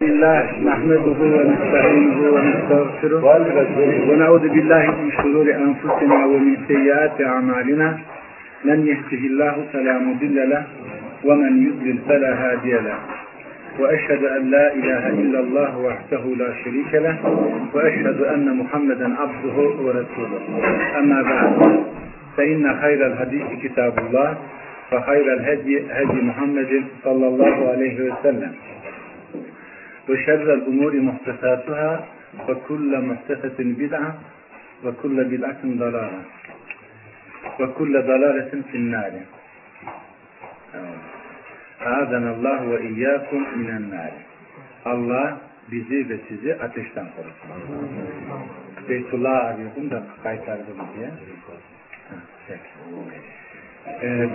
بسم الله نحمده ونستعينه ونستغفره ونعوذ بالله من شرور أنفسنا ومن سيئات أعمالنا من يهده الله فلا مضل له ومن يضلل فلا هادي له وأشهد أن لا إله إلا الله وحده لا شريك له وأشهد أن محمدا عبده ورسوله أما بعد فإن خير الحديث كتاب الله وخير الهدي هدي محمد صلى الله عليه وسلم ve şerrel umuri muhtesatuhâ ve kulle muhtesetin bid'a ve kulle bid'atin dalâra ve kulle dalâretin finnâri. Âzenallâhu ve iyyâkum minennâri. Allah bizi ve sizi ateşten korusun. Beytullah'ı arıyordum da kaytardım diye.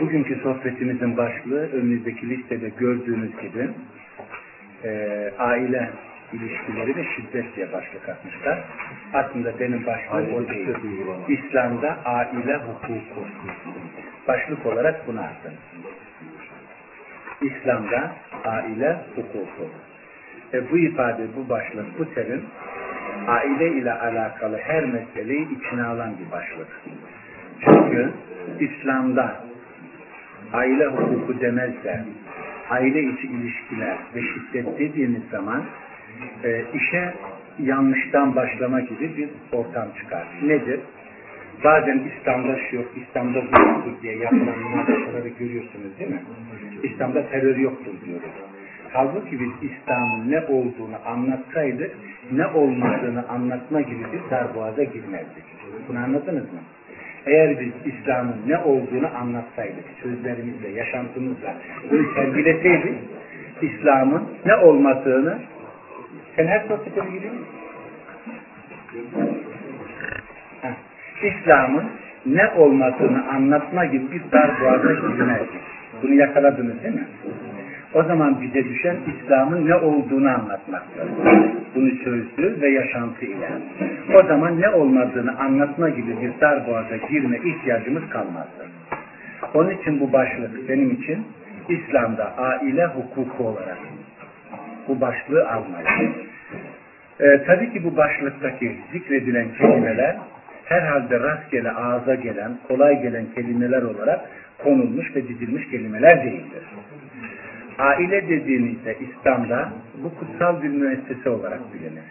Bugünkü sohbetimizin başlığı önünüzdeki listede gördüğünüz gibi aile ilişkileri ve şiddet diye başlık atmışlar. Aslında benim başlığım o değil. İslam'da aile hukuku. Başlık olarak bunu attım. İslam'da aile hukuku. Bu ifade, bu başlık, bu terim aile ile alakalı her meseleyi içine alan bir başlık. Çünkü İslam'da aile hukuku demezse aile içi ilişkiler ve şiddet dediğimiz zaman işe yanlıştan başlama gibi bir ortam çıkar. Nedir? Bazen İslam'da şu yok, İslam'da bu yoktur diye yapılan münakaşaları görüyorsunuz değil mi? İslam'da terör yoktur diyoruz. Halbuki biz İslam'ın ne olduğunu anlatsaydık, ne olmadığını anlatma gibi bir darboğaza girmezdik. Bunu anladınız mı? Eğer biz İslam'ın ne olduğunu anlatsaydık, sözlerimizle, yaşantımızla bunu sergileseydik, İslam'ın ne olmadığını, sen her sohbetine giriyor musun? İslam'ın ne olmadığını anlatma gibi bir darboğaza girmezdik. Bunu yakaladınız değil mi? O zaman bize düşen İslam'ın ne olduğunu anlatmaktır. Bunu sözlü ve yaşantı ile. O zaman ne olmadığını anlatma gibi bir darboğaza girme ihtiyacımız kalmazdır. Onun için bu başlık benim için İslam'da aile hukuku olarak bu başlığı almalıyız. Tabii ki bu başlıktaki zikredilen kelimeler herhalde rastgele ağza gelen, kolay gelen kelimeler olarak konulmuş ve dizilmiş kelimeler değildir. Aile dediğinizde İslam'da bu kutsal bir müessese olarak bilinir.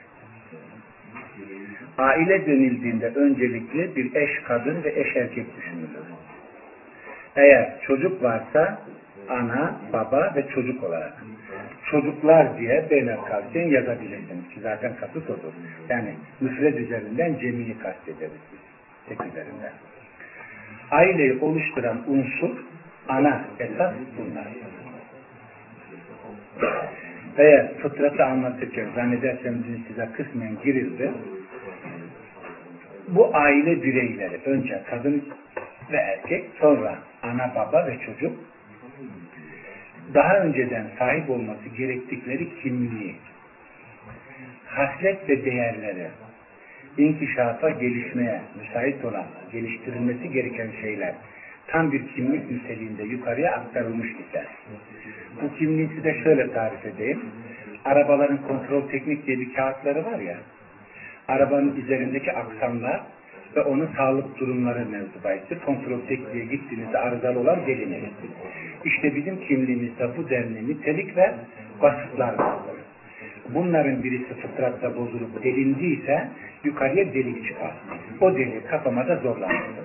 Aile denildiğinde öncelikle bir eş kadın ve eş erkek düşünülür. Eğer çocuk varsa ana, baba ve çocuk olarak. Çocuklar diye beynelkavsiyen yazabilirsiniz ki zaten kasıt odur. Yani müfred üzerinden cemiyi kastederiz biz. Tek üzerinden. Aileyi oluşturan unsur, ana esas bunlar. Eğer fıtratı anlatırken zannederseniz size kısmen girildi. Bu aile bireyleri önce kadın ve erkek, sonra ana, baba ve çocuk daha önceden sahip olması gerektikleri kimliği, haslet ve değerleri, inkişafa, gelişmeye müsait olan, geliştirilmesi gereken şeyler tam bir kimlik niteliğinde yukarıya aktarılmış gider. Bu kimliği de şöyle tarif edeyim. Arabaların kontrol teknik diye bir kağıtları var ya, arabanın üzerindeki aksamlar ve onun sağlık durumları mevzu bahistir. Kontrol tekniğe gittiğinizde arızalı olan gelinir. İşte bizim kimliğimizde bu denli nitelik ve vasıflar vardır. Bunların birisi fıtratta bozulup delindiyse yukarıya delik çıkar. O deliği kafamada zorlanırsınız.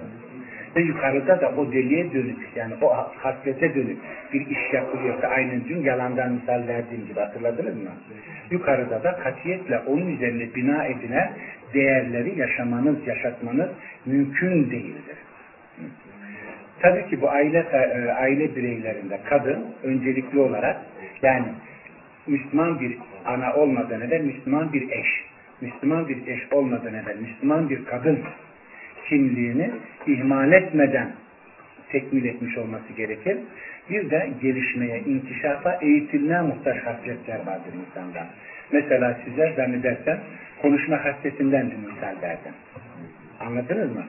Ve yukarıda da o deliğe dönük, yani o haslete dönük bir iş yapılıyorsa, aynen dün yalandan misal verdiğim gibi, hatırladınız mı? Yukarıda da katiyetle onun üzerine bina edilen değerleri yaşamanız, yaşatmanız mümkün değildir. Tabii ki bu aile bireylerinde kadın öncelikli olarak, yani Müslüman bir ana olmadan evvel Müslüman bir eş, Müslüman bir eş olmadan evvel Müslüman bir kadın kimliğini ihmal etmeden tekmil etmiş olması gerekir. Bir de gelişmeye, inkişafa, eğitilmeye muhtaç hasletler vardır insanda. Mesela size zannedersem konuşma hasletinden bir misal verdim. Anladınız mı?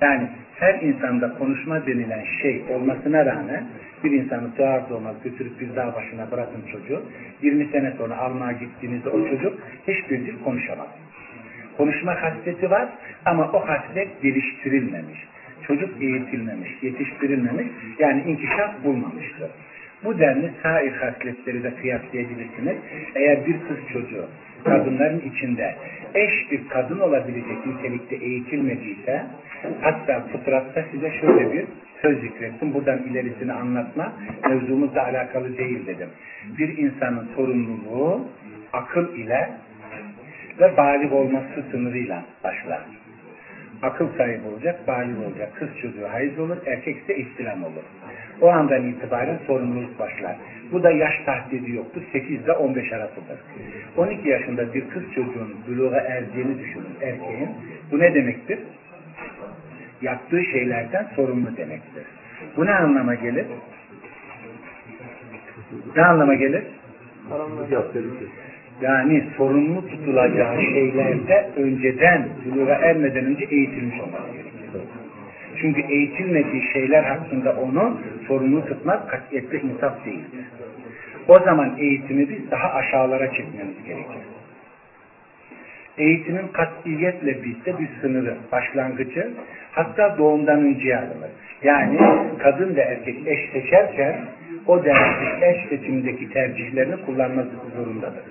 Yani her insanda konuşma denilen şey olmasına rağmen bir insanı doğar doğmaz götürüp bir dağ başına bırakın çocuğu. 20 sene sonra almaya gittiğinizde o çocuk hiçbir dil konuşamaz. Konuşma hasreti var ama o hasret geliştirilmemiş. Çocuk eğitilmemiş, yetiştirilmemiş, yani inkişaf bulmamıştır. Bu denli sair hasletleri de kıyaslayabilirsiniz. Eğer bir kız çocuğu kadınların içinde eş bir kadın olabilecek nitelikte eğitilmediyse, hatta fıtratta size şöyle bir söz zikrettim. Buradan ilerisini anlatma, mevzumuzla alakalı değil dedim. Bir insanın sorumluluğu akıl ile ve balik olması sınırıyla başlar. Akıl sahibi olacak, balik olacak. Kız çocuğu haiz olur, erkekse ihtilam olur. O andan itibaren sorumluluk başlar. Bu da yaş tahdidi yoktur. 8 ile 15 arasıdır. 12 yaşında bir kız çocuğun buluğa erdiğini düşünün erkeğin. Bu ne demektir? Yaptığı şeylerden sorumlu demektir. Bu ne anlama gelir? Ne anlama gelir? Yani sorumlu tutulacağı şeylerde önceden, buluğa ermeden önce eğitilmiş olması gerekiyor. Çünkü eğitilmediği şeyler hakkında onu sorumlu tutmak katiyetle insaf değildir. O zaman eğitimi biz daha aşağılara çekmemiz gerekir. Eğitimin katiyetle bizde bir sınırı, başlangıcı, hatta doğumdan önceye alınır. Yani kadın ve erkek eş seçerken o dersi eş seçimindeki tercihlerini kullanması zorundadır.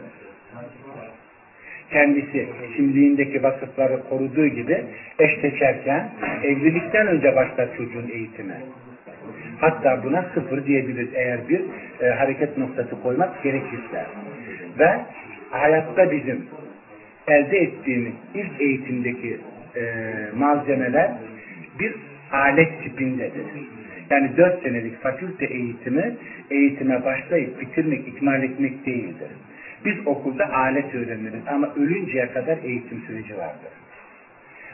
Kendisi kimliğindeki vasıfları koruduğu gibi eş seçerken evlilikten önce başlar çocuğun eğitimi. Hatta buna 0 diyebiliriz eğer bir hareket noktası koymak gerekirse. Ve hayatta bizim elde ettiğimiz ilk eğitimdeki malzemeler bir alet tipindedir. Yani 4 senelik fakülte eğitimi eğitime başlayıp bitirmek, ikmal etmek değildir. Biz okulda alet öğreniriz ama ölünceye kadar eğitim süreci vardır.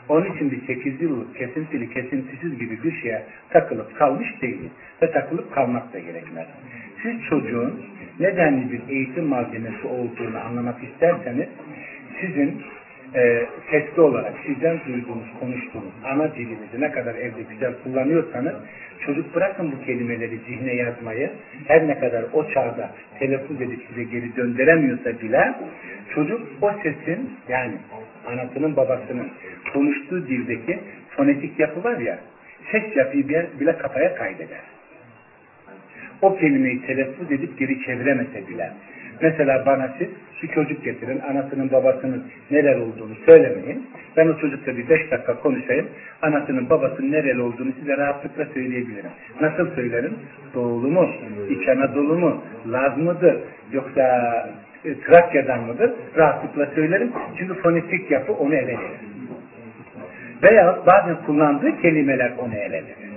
Onun için bir 8 yıllık kesintili, kesintisiz gibi bir şeye takılıp kalmış değiliz ve takılıp kalmak da gerekmez. Siz çocuğun nedenli bir eğitim malzemesi olduğunu anlamak isterseniz sizin sesli olarak sizden duyduğunuz, konuştuğunuz ana dilinizi ne kadar evde güzel kullanıyorsanız çocuk bırakın bu kelimeleri zihne yazmayı, her ne kadar o çağda telaffuz edip size geri döndüremiyorsa bile çocuk o sesin, yani anasının babasının konuştuğu dildeki fonetik yapı var ya, ses yapıyı bile kafaya kaydeder. O kelimeyi telaffuz edip geri çeviremese bile. Mesela bana siz bir çocuk getirin, anasının babasının neler olduğunu söylemeyin. Ben o çocukla bir 5 dakika konuşayım, anasının babasının nereli olduğunu size rahatlıkla söyleyebilirim. Nasıl söylerim? Doğulu mu? İç Anadolu mu? Laz mıdır? Yoksa Trakya'dan mıdır? Rahatlıkla söylerim. Çünkü fonetik yapı onu ele verir. Veya bazen kullandığı kelimeler onu ele verir.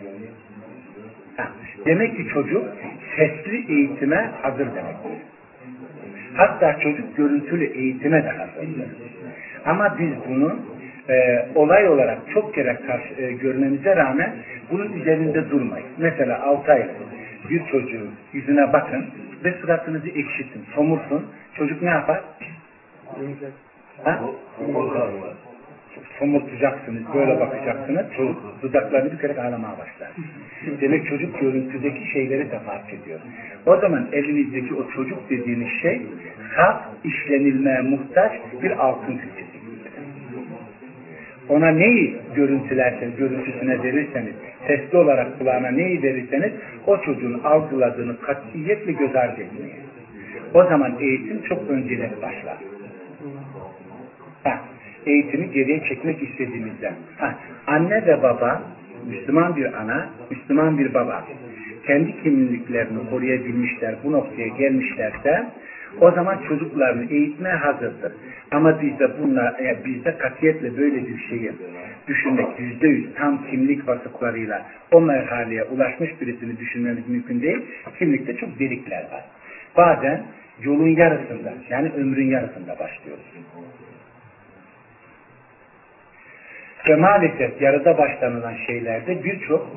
Demek ki çocuk sesli eğitime hazır demektir. Hatta çocuk görüntülü eğitime de hazırdır. Ama biz bunu olay olarak çok kere görmemize rağmen bunun üzerinde durmayız. Mesela 6 ay bir çocuğun yüzüne bakın ve suratınızı ekşitin, somursun. Çocuk ne yapar? Somurtacaksınız, böyle bakacaksınız. Çocuk dudaklarını bükerek ağlamaya başlar. Demek çocuk görüntüdeki şeyleri de fark ediyor. O zaman elinizdeki o çocuk dediğiniz şey saf, işlenilmeye muhtaç bir altın küçük. Ona neyi görüntülerseniz, görüntüsüne verirseniz, sesli olarak kulağına neyi verirseniz o çocuğun algıladığını katiyetle göz ardı etmeyin. O zaman eğitim çok önceden başlar. Eğitimi geriye çekmek istediğimizden. Anne ve baba, Müslüman bir ana, Müslüman bir baba kendi kimliklerini koruyabilmişler, bu noktaya gelmişlerse o zaman çocuklarını eğitmeye hazırdır. Ama bizde katiyetle böyle bir şeyi düşünmek, %100 tam kimlik vasıflarıyla o merhaleye ulaşmış birisini düşünmemiz mümkün değil. Kimlikte çok delikler var. Bazen yolun yarısında, yani ömrün yarısında başlıyoruz. Ve maalesef yarıda başlanılan şeylerde birçok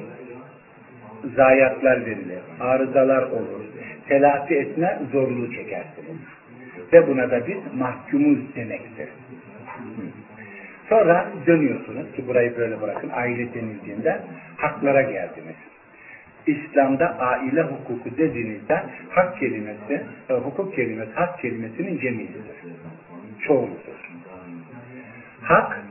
zayiatlar verilir, arızalar olur, telafi etme zorluğu çekersiniz. Ve buna da biz mahkumuz demektir. Sonra dönüyorsunuz ki burayı böyle bırakın, aile denildiğinde haklara geldiniz. İslam'da aile hukuku dediğinizde hak kelimesi, hukuk kelimesi, hak kelimesinin cemisidir. Çoğuludur. Hak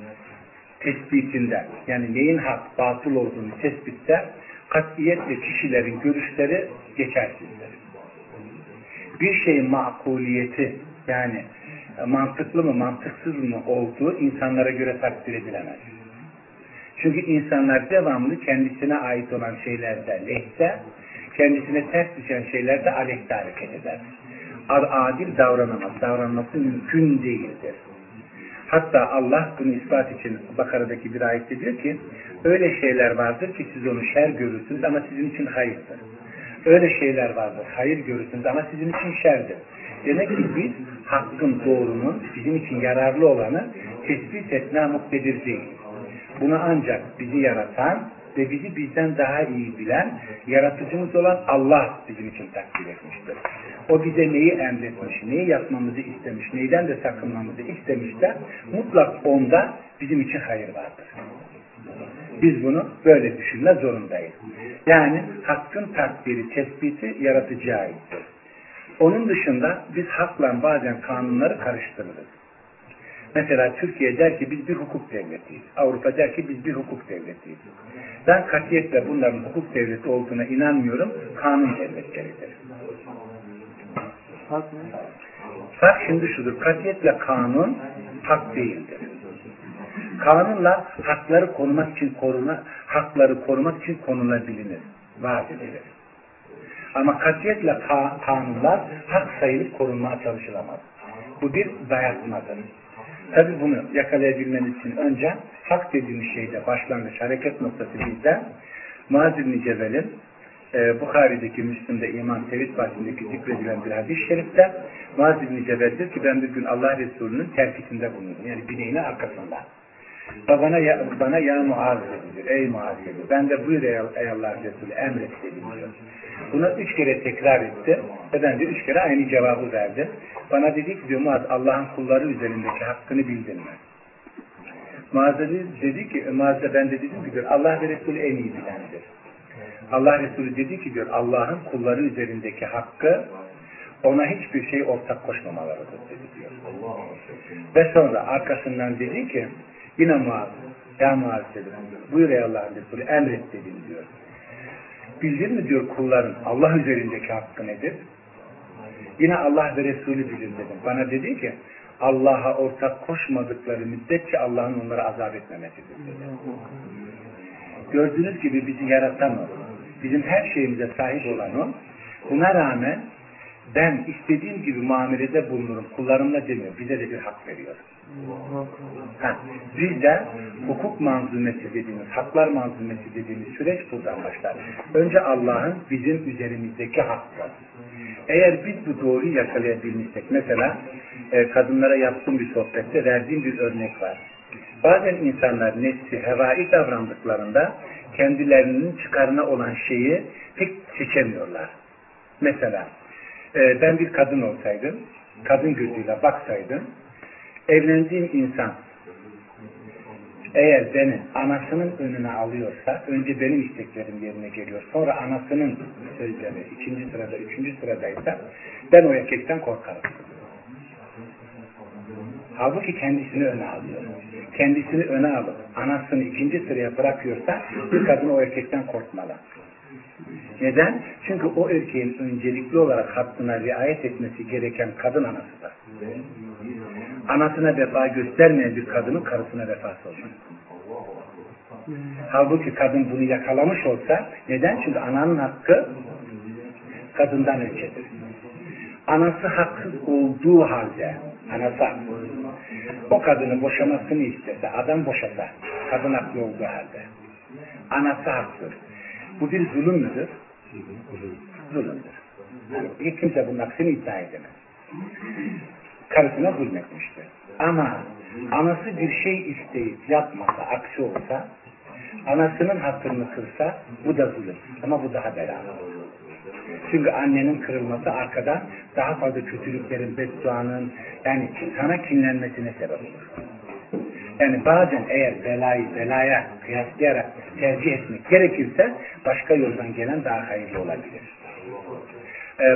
tespitinde, yani neyin hak, batıl olduğunu tespitte katiyetle kişilerin görüşleri geçersizdir. Bir şeyin makuliyeti, yani mantıklı mı mantıksız mı olduğu insanlara göre takdir edilemez. Çünkü insanlar devamlı kendisine ait olan şeylerde lehte, kendisine ters düşen şeylerde aleyhte hareket eder. Adil davranamaz, davranması mümkün değildir. Hatta Allah bunu ispat için Bakara'daki bir ayette diyor ki, öyle şeyler vardır ki siz onu şer görürsünüz ama sizin için hayırdır. Öyle şeyler vardır, hayır görürsünüz ama sizin için şerdir. Demek ki biz hakkın, doğrunun, bizim için yararlı olanı tespit etme muktedir değil. Bunu ancak bizi yaratan ve bizi bizden daha iyi bilen yaratıcımız olan Allah bizim için takdir etmiştir. O bize neyi emretmiş, neyi yapmamızı istemiş, neyden de sakınmamızı istemiş de mutlak onda bizim için hayır vardır. Biz bunu böyle düşünme zorundayız. Yani hakkın takdiri, tespiti yaratıcıya aittir. Onun dışında biz hakla bazen kanunları karıştırırız. Mesela Türkiye der ki biz bir hukuk devletiyiz. Avrupa der ki biz bir hukuk devletiyiz. Ben katiyetle bunların hukuk devleti olduğuna inanmıyorum. Kanun devletleridir. Fark şimdi şudur. Katiyetle kanun hak değildir. Kanunla hakları korumak için konulabilir, vaat edilir. Ama katiyetle kanunlar hak sayılıp korunmaya çalışılamaz. Bu bir dayatmadır. Tabi bunu yakalayabilmeniz için önce hak dediğimiz şeyde başlangıç hareket noktası bizden. Muaz İbn-i Cebel'in Bukhari'deki, Müslim'de İman Tevhid bahsindeki zikredilen bir hadis-i şerifte Muaz İbn-i Cebel diyor ki ben bir gün Allah Resulü'nün terkisinde bulundum. Yani bineğinin arkasında. Bana ya Muaz diyor. Ey Muaz diyor. Ben de buyur ey Allah Resulü emret diyor. Buna 3 kere tekrar etti ve ben de 3 kere aynı cevabı verdi. Bana dedi ki diyor Muaz, Allah'ın kulları üzerindeki hakkını bildin mi? Muaz dedi ki, Muaz'a ben de dedim ki diyor, Allah ve Resulü en iyi bilendir. Allah Resulü dedi ki diyor, Allah'ın kulları üzerindeki hakkı ona hiçbir şey ortak koşmamalarıdır dedi diyor. Ve sonra arkasından dedi ki yine Muaz, ya Muaz dedi, buyur ey Allah'ın Resulü emret dedim diyor. Bilir mi diyor kulların Allah üzerindeki hakkı nedir? Yine Allah ve Resulü bilir dedim. Bana dedi ki Allah'a ortak koşmadıkları müddetçe Allah'ın onlara azap etmemesidir dedi. Gördüğünüz gibi bizi yaratan o. Bizim her şeyimize sahip olan o. Buna rağmen ben istediğim gibi muamelede bulunurum kullarımla demiyor. Bize de bir hak veriyor. Biz de hukuk manzumesi dediğimiz, haklar manzumesi dediğimiz süreç buradan başlar. Önce Allah'ın bizim üzerimizdeki hakkı. Eğer biz bu doğruyu yakalayabilmişsek, mesela kadınlara yaptığım bir sohbette verdiğim bir örnek var. Bazen insanlar nefsi, hevai davrandıklarında kendilerinin çıkarına olan şeyi pek seçemiyorlar. Mesela ben bir kadın olsaydım, kadın gözüyle baksaydım, evlendiğim insan eğer beni anasının önüne alıyorsa, önce benim isteklerim yerine geliyor, sonra anasının sözleri ikinci sırada, üçüncü sıradaysa ben o erkekten korkarım. Halbuki kendisini öne alıyor. Kendisini öne alıp anasını ikinci sıraya bırakıyorsa bir kadın o erkekten korkmalı. Neden? Çünkü o erkeğin öncelikli olarak hakkına riayet etmesi gereken kadın anasıdır. Anasına vefa göstermeyen bir kadının karısına vefası olmaz. Halbuki kadın bunu yakalamış olsa, neden? Çünkü ananın hakkı kadından öncedir. Anası haksız olduğu halde, anası o kadının boşamasını istese, adam boşasa, kadın haklı olduğu halde, anası haksız. Bu bir zulüm müdür? Zulümdür. Yani kimse bunun aksini iddia edemez. Karısına zulmetmişti. Ama anası bir şey isteyip yapmasa, aksi olsa, anasının hatırını kırsa bu da zulüm. Ama bu daha belalı. Çünkü annenin kırılması arkadan daha fazla kötülüklerin, bedduanın, yani sana kinlenmesine sebep olur. Yani bazen eğer belayı belaya kıyaslayarak tercih etmek gerekirse başka yoldan gelen daha hayırlı olabilir.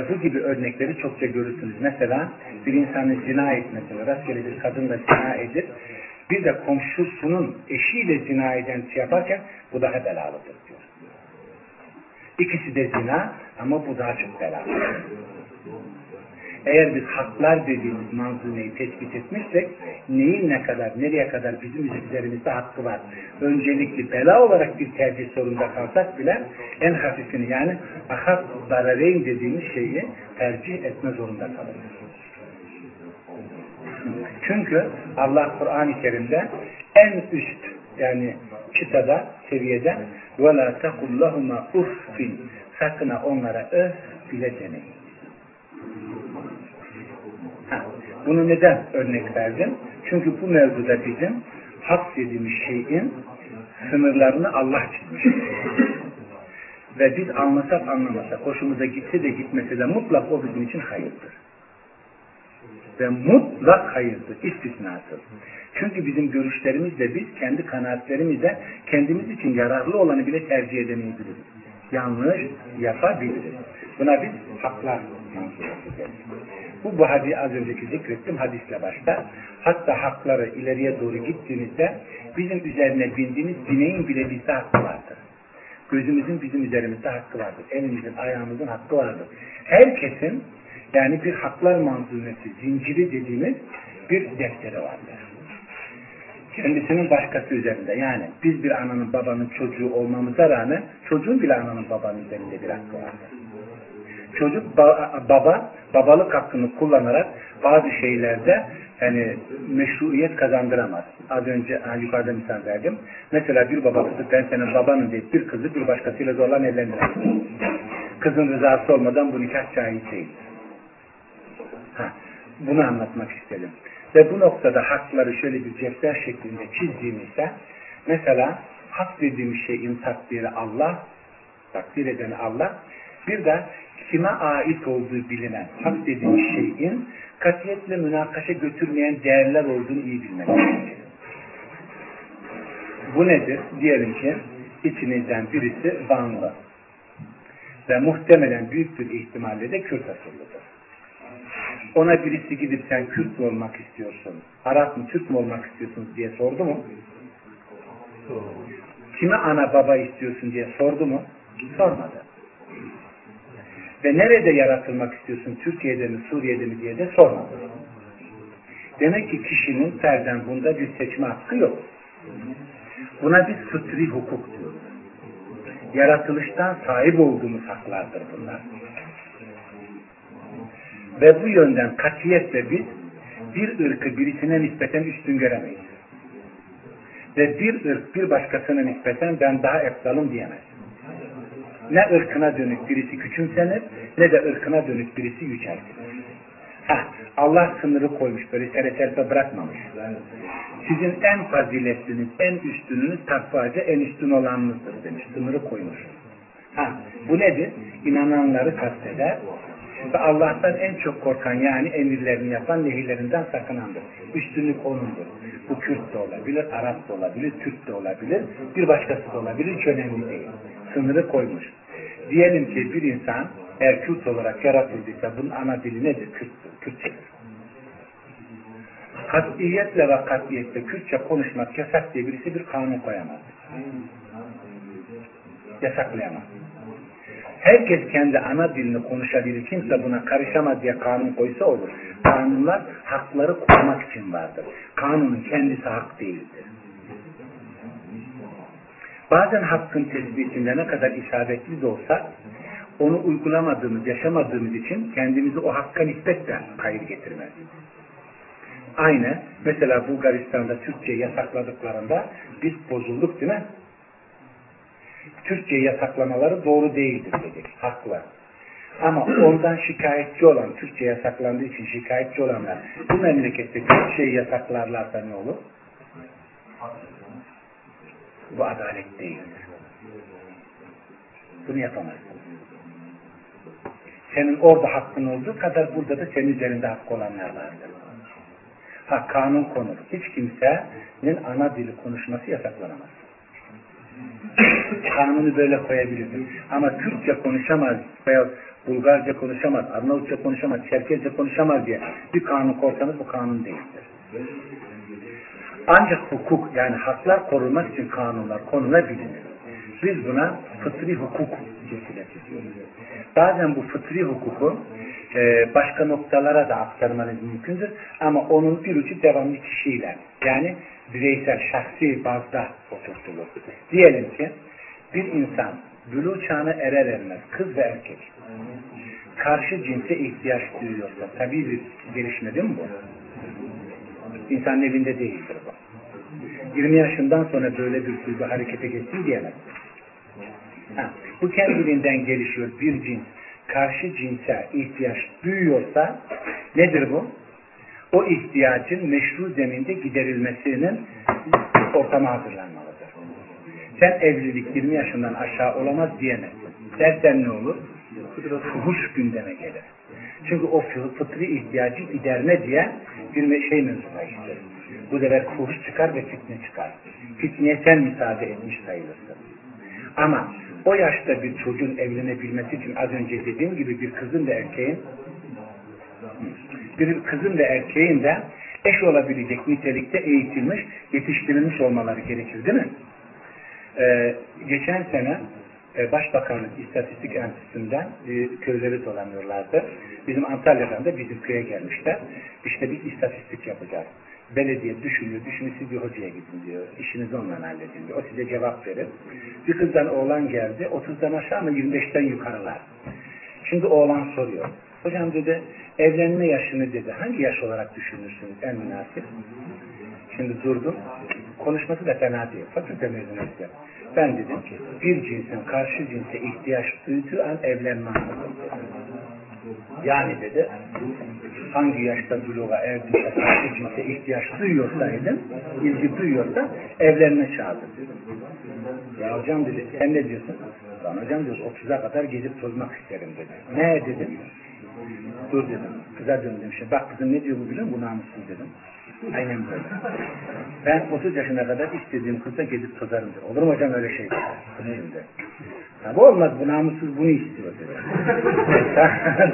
Bu gibi örnekleri çokça görürsünüz. Mesela bir insanın zina etmesi, rastgele bir kadın da zina edip bir de komşusunun eşiyle zina edentisi yaparken bu daha belalıdır diyor. İkisi de zina ama bu daha çok belalıdır. Eğer biz haklar dediğimiz manzumeyi tespit etmişsek neyin ne kadar, nereye kadar bizim üzerimizde hakkı var. Öncelikli bela olarak bir tercih sorununda kalsak bile en hafifini yani ahad darareyn dediğimiz şeyi tercih etme zorunda kalırız. Çünkü Allah Kur'an-ı Kerim'de en üst yani çıtada, seviyede وَلَا تَقُلْ لَهُمَا اُفْفٍ sakın onlara öf bile demeyin. Bunu neden örnek verdim? Çünkü bu mevzuda bizim hak dediğimiz şeyin sınırlarını Allah çizmiş. Ve biz anlasak anlamasak, hoşumuza gitse de gitmese de mutlak o bizim için hayırdır. Ve mutlak hayırdır, istisnasız. Çünkü bizim görüşlerimizle biz kendi kanaatlerimizle kendimiz için yararlı olanı bile tercih edemeyebiliriz. Yanlış yapabiliriz. Buna biz haklar manzumesi deriz. Bu hadisi az önceki zikrettim hadisle başta. Hatta hakları ileriye doğru gittiğimizde bizim üzerine bindiğimiz bineğin bile bizde hakkı vardır. Gözümüzün bizim üzerimizde hakkı vardır. Elimizin, ayağımızın hakkı vardır. Herkesin yani bir haklar manzumesi, zinciri dediğimiz bir defteri vardır. Kendisinin başkası üzerinde yani biz bir ananın babanın çocuğu olmamıza rağmen çocuğun bile ananın babanın üzerinde bir hakkı vardır. Çocuk baba babalık hakkını kullanarak bazı şeylerde yani meşruiyet kazandıramaz. Az önce yukarıda misal verdim. Mesela bir babası ben senin babanım deyip bir kızı bir başkasıyla zorla evlendirir. Kızın rızası olmadan bu nikah caiz değil. Bunu anlatmak istedim. Ve bu noktada hakları şöyle bir cetvel şeklinde çizdiğimizde mesela hak dediğimiz şeyin takdiri Allah, takdir eden Allah bir de kime ait olduğu bilinen hak dediğimiz şeyin katiyetle münakaşa götürmeyen değerler olduğunu iyi bilmek gerekir. Bu nedir? Diyelim ki içinizden birisi Vanlı ve muhtemelen büyük bir ihtimalle de Kürt asıllıdır. Ona birisi gidip sen Kürt mü olmak istiyorsun, Arap mı, Türk mü olmak istiyorsun diye sordu mu? Kime ana baba istiyorsun diye sordu mu? Sormadı. Ve nerede yaratılmak istiyorsun, Türkiye'de mi, Suriye'de mi diye de sormadı. Demek ki kişinin serden bunda bir seçme hakkı yok. Buna biz fıtri hukuk diyoruz. Yaratılıştan sahip olduğumuz haklardır bunlar. Ve bu yönden katiyetle biz bir ırkı birisine nispeten üstün göremeyiz. Ve bir ırk bir başkasına nispeten ben daha eftalım diyemez. Ne ırkına dönük birisi küçümsenir ne de ırkına dönük birisi yüceltilir. Allah sınırı koymuş böyle serserpe bırakmamış. Sizin en faziletliniz, en üstününüz takvaca en üstün olanınızdır demiş. Sınırı koymuş. Bu nedir? İnananları kasteder. Ve Allah'tan en çok korkan yani emirlerini yapan nehirlerinden sakınandır. Üstünlük onundur. Bu Kürt de olabilir, Arap da olabilir, Türk de olabilir, bir başkası da olabilir. Hiç önemli değil. Sınırı koymuş. Diyelim ki bir insan eğer Kürt olarak yaratıldıysa bunun ana dili nedir? Kürttür. Kürtçedir. Katiyetle ve katiyetle Kürtçe konuşmak yasak diye birisi bir kanun koyamaz. Yasaklayamaz. Herkes kendi ana dilini konuşabilir. Kimse buna karışamaz diye kanun koysa olur. Kanunlar hakları korumak için vardır. Kanunun kendisi hak değildir. Bazen hakkın tespitinde ne kadar isabetli olsak onu uygulamadığımız, yaşamadığımız için kendimizi o hakka nispetle hayır getirmez. Aynı mesela Bulgaristan'da Türkçe yasakladıklarında biz bozulduk değil mi? Türkçe yasaklamaları doğru değildir dedik. Haklı. Ama ondan şikayetçi olan, Türkçe yasaklandığı için şikayetçi olanlar bu memlekette Türkçe'yi yasaklarlarsa ne olur? Bu adalet değildir. Bunu yapamazsın. Senin orada hakkın olduğu kadar burada da senin üzerinde hakkı olanlar vardır. Ha, kanun konur. Hiç kimsenin ana dili konuşması yasaklanamaz. Kanunu böyle koyabilirsin. Ama Türkçe konuşamaz veya Bulgarca konuşamaz, Arnavutça konuşamaz, Çerkezce konuşamaz diye bir kanun korsanız bu kanun değildir. Ancak hukuk, yani haklar korunmak için kanunlar konulabilir. Biz buna fıtri hukuk diyoruz. Bazen bu fıtri hukuku başka noktalara da aktarmanız mümkündür. Ama onun bir ucu devamlı kişiyle, yani bireysel, şahsi bazda oturtulur. Diyelim ki bir insan bülûğ çağına erer ermez, kız ve erkek, karşı cinse ihtiyaç duyuyorsa, tabii bir gelişme değil mi bu? İnsanın elinde değildir bu. 20 yaşından sonra böyle bir duygu harekete geçsin diyemez. Bu kendiliğinden gelişiyor bir cins. Karşı cinse ihtiyaç duyuyorsa nedir bu? O ihtiyacın meşru zeminde giderilmesinin ortama hazırlanmalıdır. Sen evlilik 20 yaşından aşağı olamaz diyemezsin. Dersen ne olur? Fuhuş gündeme gelir. Çünkü o fıtri ihtiyacı giderme diye bir şey mevzuna işler. Bu sefer fuhuş çıkar ve fitne çıkar. Fitneye sen müsaade etmiş sayılırsın. Ama o yaşta bir çocuğun evlenebilmesi için az önce dediğim gibi bir kızın ve erkeğin de eş olabilecek nitelikte eğitilmiş, yetiştirilmiş olmaları gerekir değil mi? Geçen sene Başbakanlık İstatistik Enstitüsü'nden köyleri dolanıyorlardı. Bizim Antalya'dan da bizim köye gelmişler. İşte biz istatistik yapacağız. Belediye düşünüyor, siz bir hocaya gidin diyor. İşinizi ondan halledin diyor. O size cevap verir. Bir kızdan oğlan geldi. 30'dan aşağı ama 25'ten yukarılar. Şimdi oğlan soruyor. Hocam dedi, evlenme yaşını dedi, hangi yaş olarak düşünürsünüz en münasip? Şimdi durdum. Konuşması da fena değil. Fakülte mezuniyeti. Ben dedim ki bir cinsin karşı cinse ihtiyaç duyduğu an evlenme anlamı. Yani dedi, hangi yaşta buluğa erdiyse, karşı cinse ihtiyaç duyuyorsaydın, ilgi duyuyorsa evlenme çağıdır dedim. Ya hocam dedi, sen ne diyorsun? Ben hocam diyor, 30'a kadar gezip tozmak isterim dedi. Ne dedim? Dur dedim, kıza döndüm. Şimdi bak kızım ne diyor bu biliyor musun? Bu namussuz dedim. Aynen böyle. Ben 30 yaşına kadar istediğim kızla gezip tozarım dedi. Olur mu hocam öyle şey? Şimdi. Tabi olmaz, bu namussuz bunu istiyor dedi.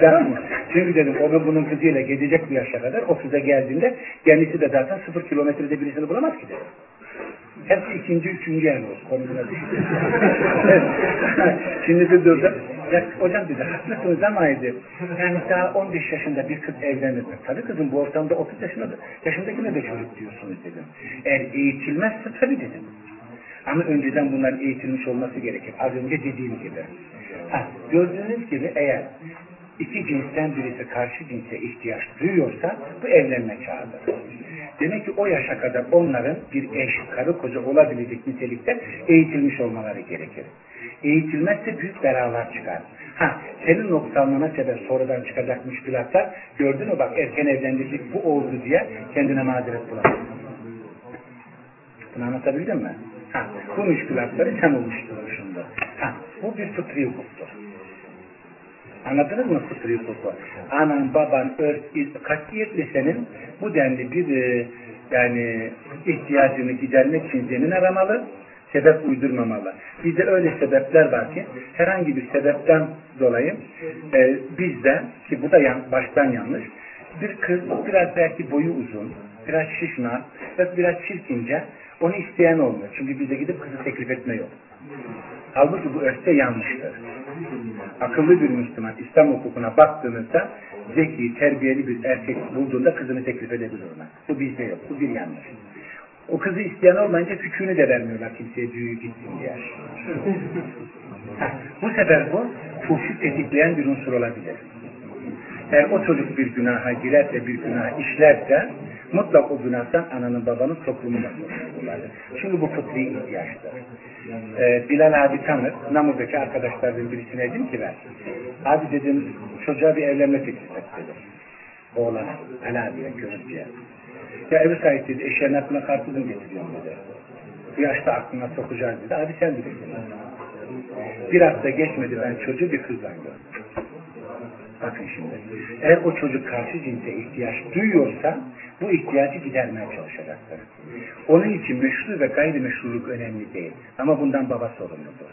Tamam mı? Çünkü dedim o bunun kızıyla gezecek bir yaşa kadar, o kıza geldiğinde kendisi de zaten 0 kilometrede birisini bulamaz ki dedi. Hepsi ikinci, üçüncü yer olur. Konumuna düştü. Şimdi de durdum. Ya, hocam dedi, haklısınız ama dedi, yani daha 15 yaşında bir kız evlenir. Tabii kızım bu ortamda 30 yaşındakine de çocuk diyorsunuz dedim. Eğer eğitilmezse tabii dedim. Ama önceden bunların eğitilmiş olması gerekir. Az önce dediğim gibi. Gördüğünüz gibi eğer iki cinsten birisi karşı cinse ihtiyaç duyuyorsa bu evlenme çağıdır. Demek ki o yaşa kadar onların bir eş, karı koca olabilecek nitelikte eğitilmiş olmaları gerekir. Eğitilmezse büyük belalar çıkar. Senin noksanlığına sebep sonradan çıkacak müşkülatlar, gördün mü bak erken evlendirdik bu oldu diye kendine mazeret bulamazsın. Bunu anlatabildim mi? Bu müşkülatları sen oluşturmuşsundur. Bu bir fıtri hukuktur. Anladınız mı fıtri hukuku? Anan, baban, katiyetle senin bu denli bir yani ihtiyacını gidermek için zemin aramalı, sebep uydurmamalı. Bizde öyle sebepler var ki herhangi bir sebepten dolayı bizde, ki bu da baştan yanlış, bir kız biraz belki boyu uzun, biraz şişman, biraz çirkince onu isteyen olmuyor. Çünkü bize gidip kızı teklif etme yok. Halbuki bu örfte yanlıştır. Akıllı bir Müslüman İslam hukukuna baktığınızda zeki, terbiyeli bir erkek bulduğunda kızını teklif edebilir ona. Bu bizde yok. Bu bir yanlış. O kızı isteyen olmayınca küçüğünü de vermiyorlar kimseye düğü gitsin diye. Bu sefer bu fuhşu tetikleyen bir unsur olabilir. Eğer o çocuk bir günaha girerse, bir günah işlerse mutlak o günahtan ananın babanın toplumuna sorumlulardır. Şimdi bu fıtri ihtiyaçtır. Bilal abi tanır. Namurdaki arkadaşlardan birisine dedim ki ben. Abi dedim çocuğa bir evlenme teklif et dedim. Oğlana. Helal diye görüntüye. Ya Ebu Said dedi eşeğin aklına karpuzun getiriyorum dedi. Bu yaşta aklına sokacağız dedi. Abi sen bilirsin. Bir hafta geçmedi ben çocuğu bir kızla gördüm. Bakın şimdi, eğer o çocuk karşı cinse ihtiyaç duyuyorsa bu ihtiyacı gidermeye çalışacaktır. Onun için meşru ve gayrimeşruluk önemli değil. Ama bundan baba sorumludur.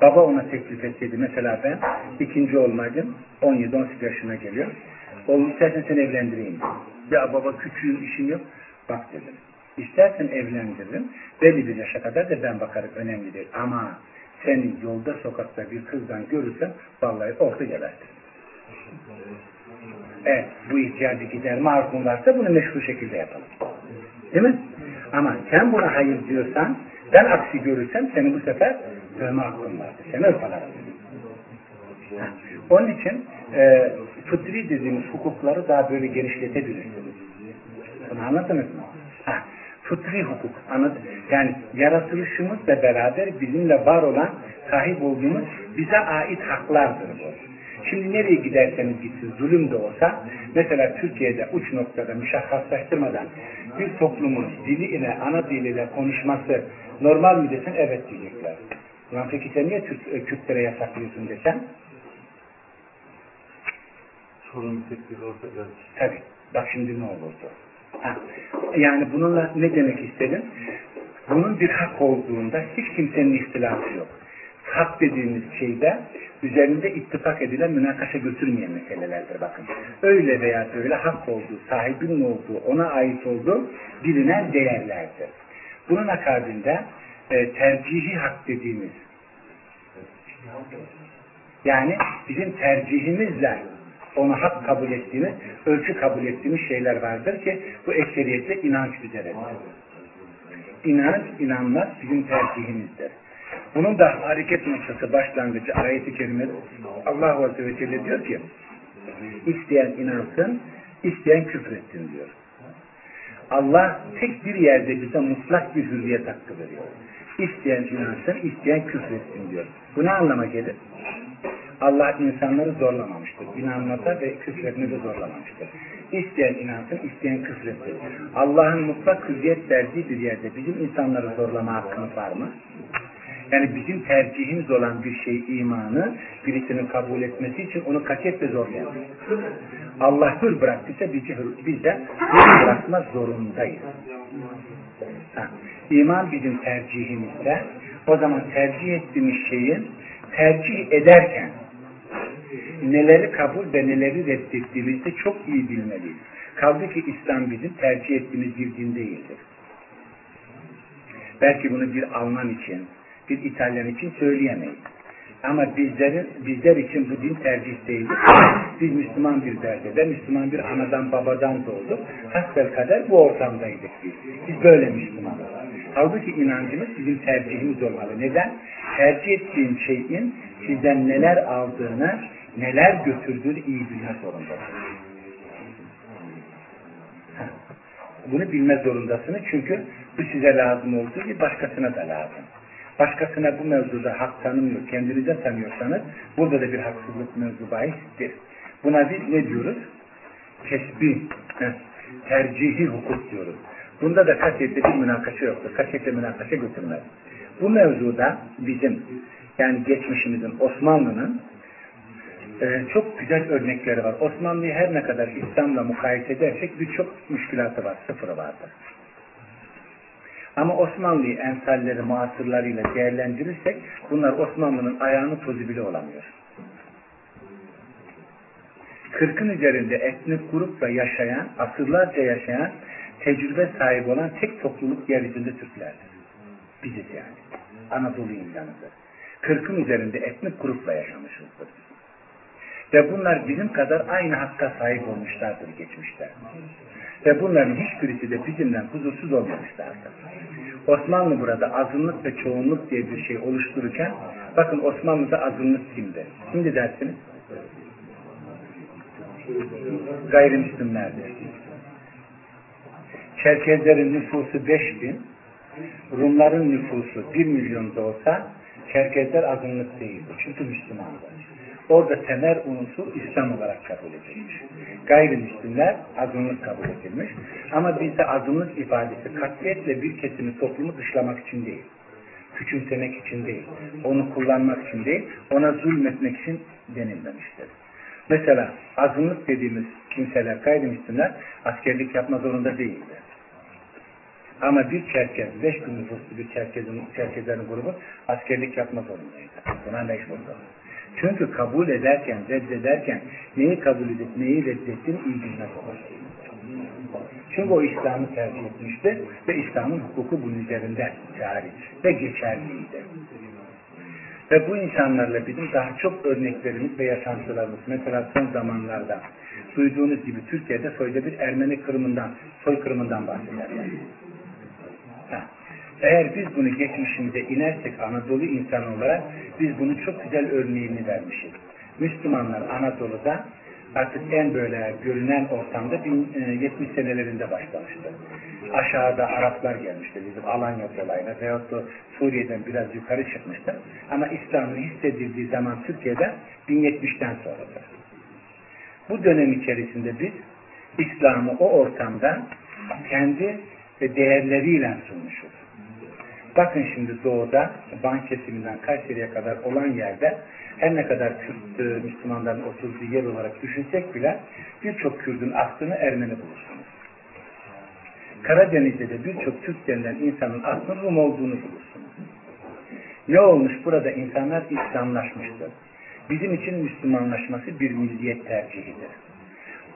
Baba ona teklif etseydi, mesela ben ikinci olmaydım, 17-18 yaşına geliyor. Oğlum istersen seni evlendireyim. Ya baba küçüğüm, işim yok. Bak dedim. İstersen evlendiririm. Belli bir yaşa kadar da ben bakarım, önemli değil. Ama seni yolda, sokakta bir kızdan görürsen vallahi orta gelersin. Evet, bu ihtiyacı giderme arzun varsa bunu meşru şekilde yapalım. Değil mi? Ama sen buna hayır diyorsan, ben aksi görürsem seni bu sefer dövme hakkım vardır. Seni öpalarım. Onun için fıtri dediğimiz hukukları daha böyle genişletebilirsiniz. Bunu anladınız mı? Ha, fıtri hukuk. Yani yaratılışımızla beraber bizimle var olan, sahip olduğumuz bize ait haklardır bu. Şimdi nereye giderseniz gitsin, zulüm de olsa, mesela Türkiye'de uç noktada müşahhaslaştırmadan bir toplumun dili ile, ana diliyle konuşması normal mi desen, evet diyecekler. Ulan peki sen niye Kürtlere yasaklıyorsun desen? Sorun tekbir olsa gelsin. Tabii. Bak şimdi ne olurdu? Ha. Yani bununla ne demek istedim? Bunun bir hak olduğunda hiç kimsenin ihtilafı yok. Hak dediğimiz şeyde üzerinde ittifak edilen, münakaşa götürmeyen meselelerdir bakın. Öyle veya böyle hak olduğu, sahibinin olduğu, ona ait olduğu bilinen değerlerdir. Bunun akabinde tercihi hak dediğimiz, yani bizim tercihimizle onu hak kabul ettiğimiz, ölçü kabul ettiğimiz şeyler vardır ki bu ekseriyetle inanç üzerinedir. İnanç, inanmak bizim tercihimizdir. Bunun da hareket noktası, başlangıcı ayet-i kerimede Allah Azze ve Celle diyor ki, isteyen inansın, isteyen küfretsin diyor. Allah tek bir yerde bize mutlak bir hürriyet hakkı veriyor. İsteyen inansın, isteyen küfretsin diyor. Bu ne anlama gelir? Allah insanları zorlamamıştır. İnanmasa ve küfretmede zorlamamıştır. İsteyen inansın, isteyen küfretsin. Allah'ın mutlak hürriyet verdiği bir yerde bizim insanları zorlama hakkımız var mı? Yani bizim tercihimiz olan bir şey, imanı birisinin kabul etmesi için onu katiyetle zorlayamayız. Allah hür bıraktıysa biz de hür bırakma zorundayız. Ha. İman bizim tercihimizde. O zaman tercih ettiğimiz şeyin tercih ederken neleri kabul ve neleri reddettiğimizi çok iyi bilmeliyiz. Kaldı ki İslam bizim tercih ettiğimiz bir din değildir. Belki bunu bir Alman için, bir İtalyan için söyleyemeyiz. Ama bizler için bu din tercih değildir. Biz Müslüman bir beldede, Müslüman bir anadan babadan doğduk. Hasbelkader bu ortamdaydık biz. Biz böyle Müslümanız. Halbuki inancımız bizim tercihimiz olmalı. Neden? Tercih ettiğin şeyin sizden neler aldığını, neler götürdüğünü iyi bilme zorundasınız. Bunu bilme zorundasınız çünkü bu size lazım olduğu gibi başkasına da lazım. Başkasına bu mevzuda hak tanımıyor, kendinize tanıyorsanız burada da bir haksızlık mevzu bahistir. Buna biz ne diyoruz? Kesbi, tercihi hukuk diyoruz. Bunda da katiyetle bir münakaşa yoktur. Katiyetle münakaşa götürmez. Bu mevzuda bizim, yani geçmişimizin, Osmanlı'nın çok güzel örnekleri var. Osmanlı'yı her ne kadar İslam'la mukayese edersek birçok müşkilatı var, sıfırı vardır. Ama Osmanlı'yı, emsalleri, muasırlarıyla değerlendirirsek bunlar Osmanlı'nın ayağının tozu bile olamıyor. 40'ın üzerinde etnik grupla yaşayan, asırlarca yaşayan, tecrübe sahibi olan tek topluluk yeryüzünde Türklerdir. Biziz yani. Anadolu insanıdır. 40'ın üzerinde etnik grupla yaşamışızdır. Ve bunlar bizim kadar aynı hakka sahip olmuşlardır geçmişte. Ve bunların hiçbirisi de bizimden huzursuz olmamışlardır. Osmanlı burada azınlık ve çoğunluk diye bir şey oluştururken, bakın Osmanlı'da azınlık kimdi? Şimdi dersiniz? Gayrimüslimlerdir. Çerkezlerin nüfusu 5000, Rumların nüfusu 1 milyon da olsa Çerkezler azınlık değildi. Çünkü Müslümandı. Orada temel unsur İslam olarak kabul edilmiş. Gayrimüslimler azınlık kabul edilmiş. Ama bizde azınlık ifadesi katliyetle bir kesimi, toplumu dışlamak için değil. Küçümsemek için değil. Onu kullanmak için değil. Ona zulmetmek için denilmemiştir. Mesela azınlık dediğimiz kimseler, gayrimüslimler askerlik yapma zorunda değildir. Ama bir Çerkez, 5.000 nüfuslu bir Çerkezlerin grubu askerlik yapma zorundaydı. Buna mecburdu. Çünkü kabul ederken, reddederken neyi kabul edip neyi reddettiğini iyi bilmek olur. Çünkü o İslam'ı tercih etmişti ve İslam'ın hukuku bunun üzerinde cari ve geçerliydi. Ve bu insanlarla bizim daha çok örneklerimiz ve yaşantılarımız, mesela son zamanlarda duyduğunuz gibi Türkiye'de soyda bir Ermeni soykırımından bahsederler. Eğer biz bunu geçmişimize inersek Anadolu insanı olarak biz bunun çok güzel örneğini vermişiz. Müslümanlar Anadolu'da artık en böyle görünen ortamda 70 senelerinde başlamıştı. Aşağıda Araplar gelmişti bizim Alanya dolayına veyahut da Suriye'den biraz yukarı çıkmıştı. Ama İslam'ın hissedildiği zaman Türkiye'de 1070'ten sonradır. Bu dönem içerisinde biz İslam'ı o ortamda kendi değerleriyle sunmuşuz. Bakın şimdi doğuda Van kesiminden Kayseri'ye kadar olan yerde her ne kadar Kürt Müslümanların oturduğu yer olarak düşünsek bile birçok Kürt'ün aslını Ermeni bulursunuz. Karadeniz'de de birçok Türk denilen insanın aslının Rum olduğunu bulursunuz. Ne olmuş? Burada insanlar İslamlaşmıştır. Bizim için Müslümanlaşması bir milliyet tercihidir.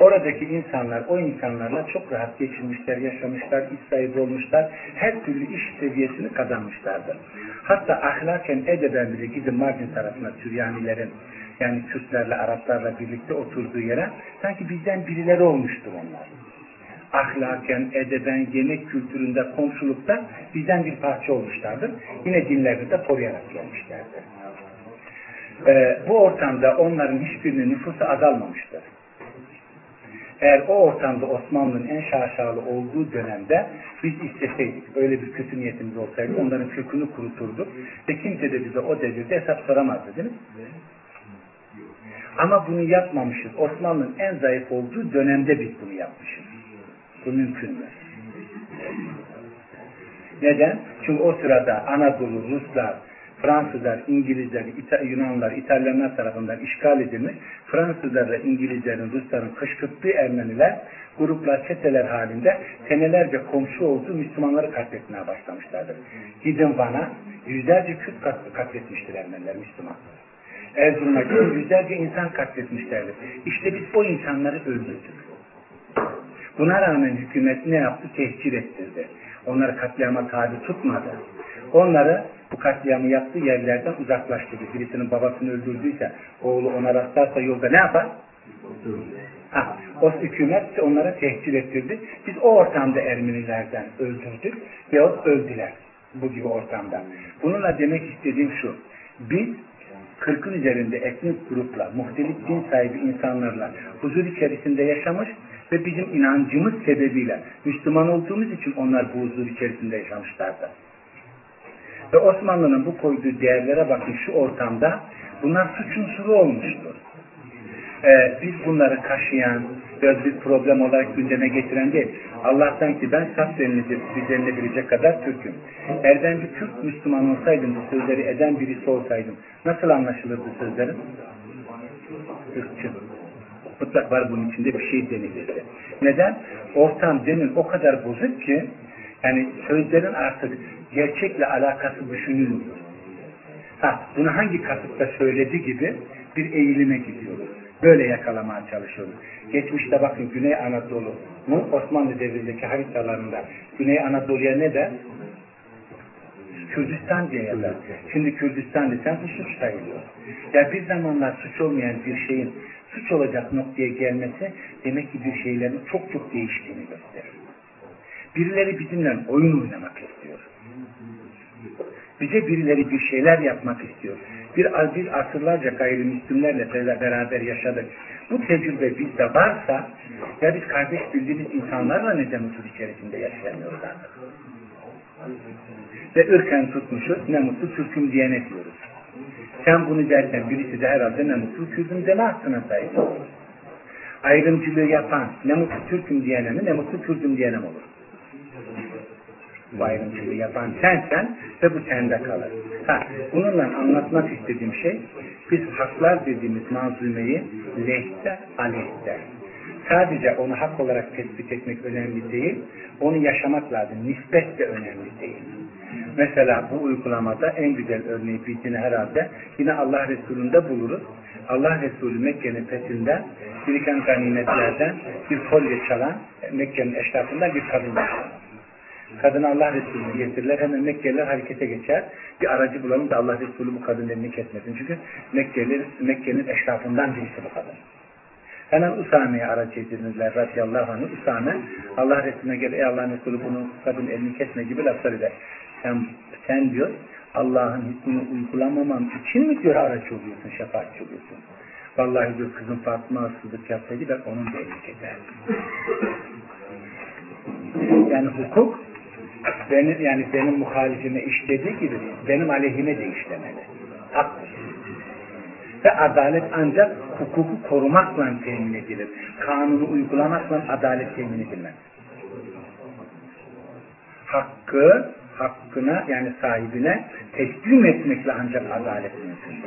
Oradaki insanlar, o insanlarla çok rahat geçinmişler, yaşamışlar, iş sahibi olmuşlar, her türlü iş seviyesini kazanmışlardır. Hatta ahlaken edeben bile gidin Mardin tarafına, Süryanilerin, yani Kürtlerle, Araplarla birlikte oturduğu yere, sanki bizden birileri olmuştur onlar. Ahlaken, edeben, yemek kültüründe, komşulukta bizden bir parça olmuşlardır. Yine dinlerini de koruyarak gelmişlerdir. Bu ortamda onların hiçbirinin nüfusu azalmamıştır. Eğer o ortamda Osmanlı'nın en şaşalı olduğu dönemde biz isteseydik, öyle bir kötü niyetimiz olsaydı onların kökünü kuruturduk ve kimse de bize o devirde hesap soramazdı, değil mi? Ama bunu yapmamışız. Osmanlı'nın en zayıf olduğu dönemde biz bunu yapmışız. Bu mümkün mü? Neden? Çünkü o sırada Anadolu, Ruslar, Fransızlar, İngilizler, Yunanlar, İtalyanlar tarafından işgal edilmiş, Fransızlarla İngilizlerin, Rusların kışkırttığı Ermeniler, gruplar, çeteler halinde senelerce komşu olduğu Müslümanları katletmeye başlamışlardır. Gidin Van'a, yüzlerce Kürt katletmiştir Ermeniler, Müslümanlar. Erzurum'a gidin, yüzlerce insan katletmişlerdir. İşte biz o insanları öldürdük. Buna rağmen hükümet ne yaptı? Tehcir ettirdi. Onları katliama tabi tutmadı. Onları bu katliamı yaptığı yerlerden uzaklaştırdı. Birisinin babasını öldürdüyse, oğlu ona rastlarsa yolda ne yapar? O hükümet onlara tehcir ettirdi. Biz o ortamda Ermenilerden öldürdük yahut öldüler bu gibi ortamda. Bununla demek istediğim şu, biz 40'ın üzerinde etnik grupla, muhtelif din sahibi insanlarla huzur içerisinde yaşamış ve bizim inancımız sebebiyle Müslüman olduğumuz için onlar bu huzur içerisinde yaşamışlardı. Ve Osmanlı'nın bu koyduğu değerlere bakın şu ortamda bunlar suç unsuru olmuştur. Biz bunları kaşıyan, biraz bir problem olarak gündeme getiren değil. Allah'tan ki ben saf denilebilecek kadar Türk'üm. Eğer ben bir Türk Müslüman olsaydım, bu sözleri eden birisi olsaydım nasıl anlaşılır bu sözlerin? Türkçe. Mutlak var bunun içinde bir şey denilirdi. Neden? Ortam demin o kadar bozuk ki yani sözlerin artık gerçekle alakası düşünülmüyor. Bunu hangi kasıtla söylediği gibi bir eğilime gidiyoruz. Böyle yakalamaya çalışıyoruz. Geçmişte bakın Güney Anadolu'nun Osmanlı devrindeki haritalarında Güney Anadolu'ya ne der? Kürdistan diye yazar. Şimdi Kürdistan desen suç sayılıyor. Ya bir zamanlar suç olmayan bir şeyin suç olacak noktaya gelmesi demek ki bir şeylerin çok çok değiştiğini gösterir. Birileri bizimle oyun oynamak istiyor. Bize birileri bir şeyler yapmak istiyor. Biz asırlarca gayrimüslimlerle beraber yaşadık. Bu tecrübe bizde varsa ya biz kardeş bildiğimiz insanlarla neden huzur içerisinde yaşayamıyoruz artık? Ve ırken tutmuşuz, ne mutlu Türk'üm diyene diyoruz. Sen bunu derken birisi de herhalde ne mutlu Kürt'üm deme hakkına sahip olur. Ayrımcılığı yapan ne mutlu Türk'üm diyene mi, ne mutlu Kürt'üm diyene olur. Bu ayrımcılığı yapan sensen ve bu sende kalır. Bununla anlatmak istediğim şey, biz haklar dediğimiz manzumeyi lehte aleyhte. Sadece onu hak olarak tespit etmek önemli değil, onu yaşamak lazım. Nispet de önemli değil. Mesela bu uygulamada en güzel örneği bildiğini herhalde yine Allah Resulü'nde buluruz. Allah Resulü Mekke'nin fethinde biriken ganimetlerden bir kolye çalan, Mekke'nin eşrafından bir kadın var. Kadını Allah Resulü'nü getirirler. Hemen Mekkeliler harekete geçer. Bir aracı bulalım da Allah Resulü bu kadının elini kesmesin. Çünkü Mekke'nin eşrafından birisi bu kadın. Hemen Usame'ye aracı edinirler radıyallahu anh'ı. Usame Allah Resulü'ne gelir. Ey Allah Resulü bunu kadının elini kesme gibi laflar eder. Sen diyor Allah'ın hükmünü uygulamamam için mi diyor aracı oluyorsun, şefaatçi oluyorsun? Vallahi diyor kızın Fatma hırsızlık yapsaydı ben onun da elini keserdim. Yani hukuk benim muhalifime işlediği gibi benim aleyhime de işlemeli. Haktır. Ve adalet ancak hukuku korumakla temin edilir. Kanunu uygulamakla adalet temin edilmez. Hakkına yani sahibine teslim etmekle ancak adalet mümkün.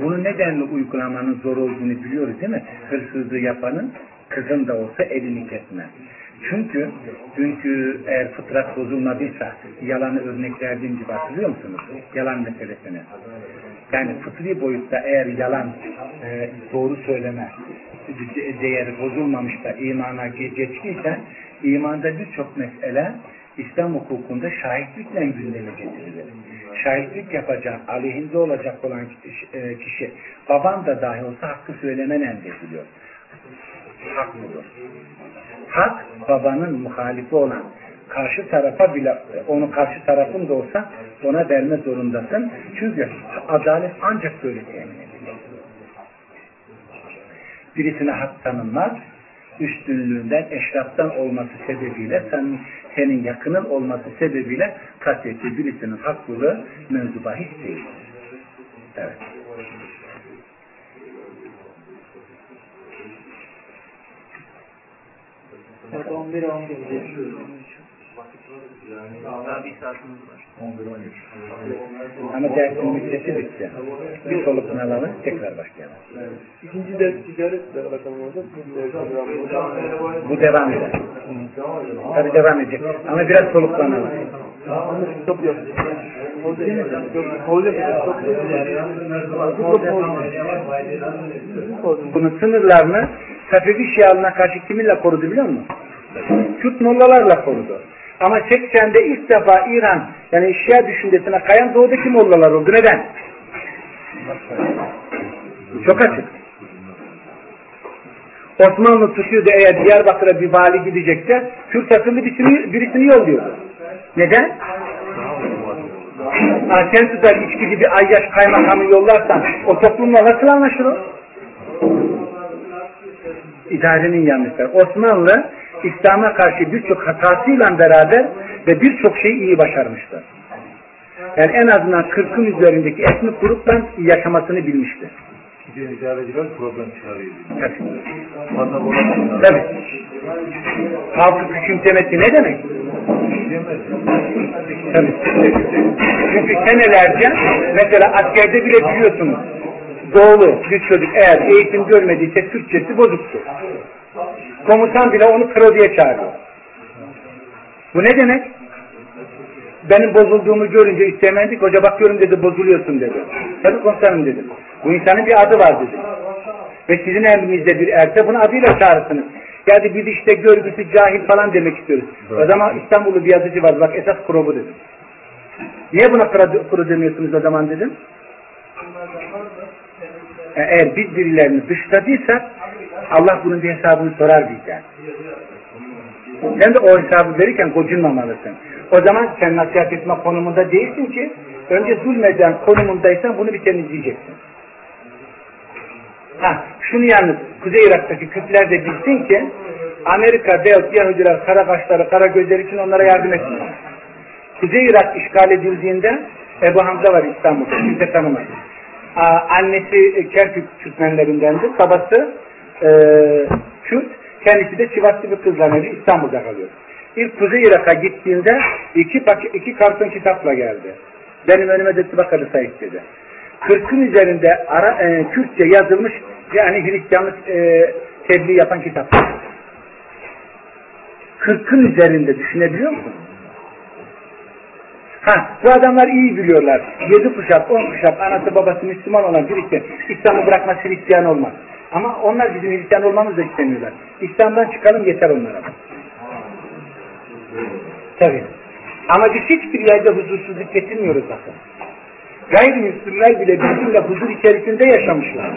Bunu nedenle uygulamanın zor olduğunu biliyoruz değil mi? Hırsızlığı yapanın kızın da olsa elini kesmez. Çünkü eğer fıtrat bozulmadıysa yalanı örnek verdiğim gibi hatırlıyor musunuz? Yalan meselesini. Yani fıtri boyutta eğer yalan doğru söyleme değeri bozulmamış da imana geçtiyse imanda birçok mesele İslam hukukunda şahitlikle gündeme getirilir. Şahitlik yapacak, aleyhinde olacak olan kişi baban da dahi olsa hakkı söylemen emrediliyor. Hak budur. Hak babanın muhalifi olan karşı tarafa bile onu karşı tarafın da olsa ona verme zorundasın. Çünkü adalet ancak böyle temin edilir. Birisine hak tanınmaz. Üstünlüğünden, eşraftan olması sebebiyle senin yakının olması sebebiyle kastettiği birisinin haklılığı menzuba hiç değil. Evet. Saat 11-11 geçiyor. Daha bir saatimiz var. Ama dersin müddeti bitti. Bir soluktan alalım, tekrar başlayalım. İkinci ders ticaretle alakalı olacak. Bu devam eder. Tabii devam edecek. Ama biraz soluklanalım. Stop yok. Bunun sınırlarını Safevi Şialarına karşı kiminle korudu biliyor musun? Kürt mollalarla korudu. Ama 80'de ilk defa İran yani Şia düşüncesine kayan doğudaki mollalar oldu. Neden? Çok açık. Osmanlı tutuyordu eğer Diyarbakır'a bir vali gidecekse Kürt asıllı birisini yolluyordu. Neden? Sen tutar içki gibi ayyaş kaymakamı yollarsan o toplumla nasıl anlaşılır? İdarenin yanlışları. Osmanlı İslam'a karşı birçok hatasıyla beraber ve birçok şeyi iyi başarmıştı. Yani en azından 40'ın üzerindeki etnik gruptan yaşamasını bilmişti. Giden idareciler problem çıkarıyordu. Tabii. Tabii. Halkı küçümsemesi ne demek? Tabii. Çünkü senelerce mesela askerde bile biliyorsunuz. Doğulu bir çocuk eğer eğitim görmediyse Türkçesi bozuktur. Komutan bile onu kro diye çağırıyor. Bu ne demek? Benim bozulduğumu görünce istemedik. Hoca bakıyorum dedi bozuluyorsun dedi. Tabii komutanım dedi. Bu insanın bir adı var dedi. Ve sizin emrinizde bir erse bunu adıyla çağırırsınız. Yani biz işte görgüsü cahil falan demek istiyoruz. O zaman İstanbul'da bir yazıcı var. Bak esas kro bu dedi. Niye buna kro demiyorsunuz o zaman dedim. Eğer biz birilerini dışladıysak Allah bunun bir hesabını sorar diyeceksin. Sen de o hesabı verirken gocunmamalısın. O zaman sen nasihat etme konumunda değilsin ki önce zulmeden konumundaysan bunu bir temizleyeceksin. Şunu yalnız Kuzey Irak'taki Kürtler de bilsin ki Amerika veyahut Yahudiler kara kaşları, kara gözleri için onlara yardım etmiyor. Kuzey Irak işgal edildiğinde Ebu Hamza var İstanbul'da. Kimse tanımaz. Annesi Kerkük Türkmenlerindendi. Babası Kürt. Kendisi de Sivaslı bir kızla evli İstanbul'da kalıyor. ilk Kuzey Irak'a gittiğinde iki karton kitapla geldi. Benim önüme dedi bakarı Said dedi. 40'ın üzerinde Kürtçe yazılmış yani Hristiyanlık tebliğ yapan kitap. 40'ın üzerinde düşünebiliyor musun? Bu adamlar iyi biliyorlar. 7 kuşak, 10 kuşak anası babası Müslüman olan birisi İslam'ı bırakmaz, Hristiyan olmaz. Ama onlar bizim Hristiyan olmamızı da istemiyorlar. İslam'dan çıkalım yeter onlara. Tabii. Ama biz hiçbir yerde huzursuzluk getirmiyoruz zaten. Gayrimüslimler bile bizimle huzur içerisinde yaşamışlar.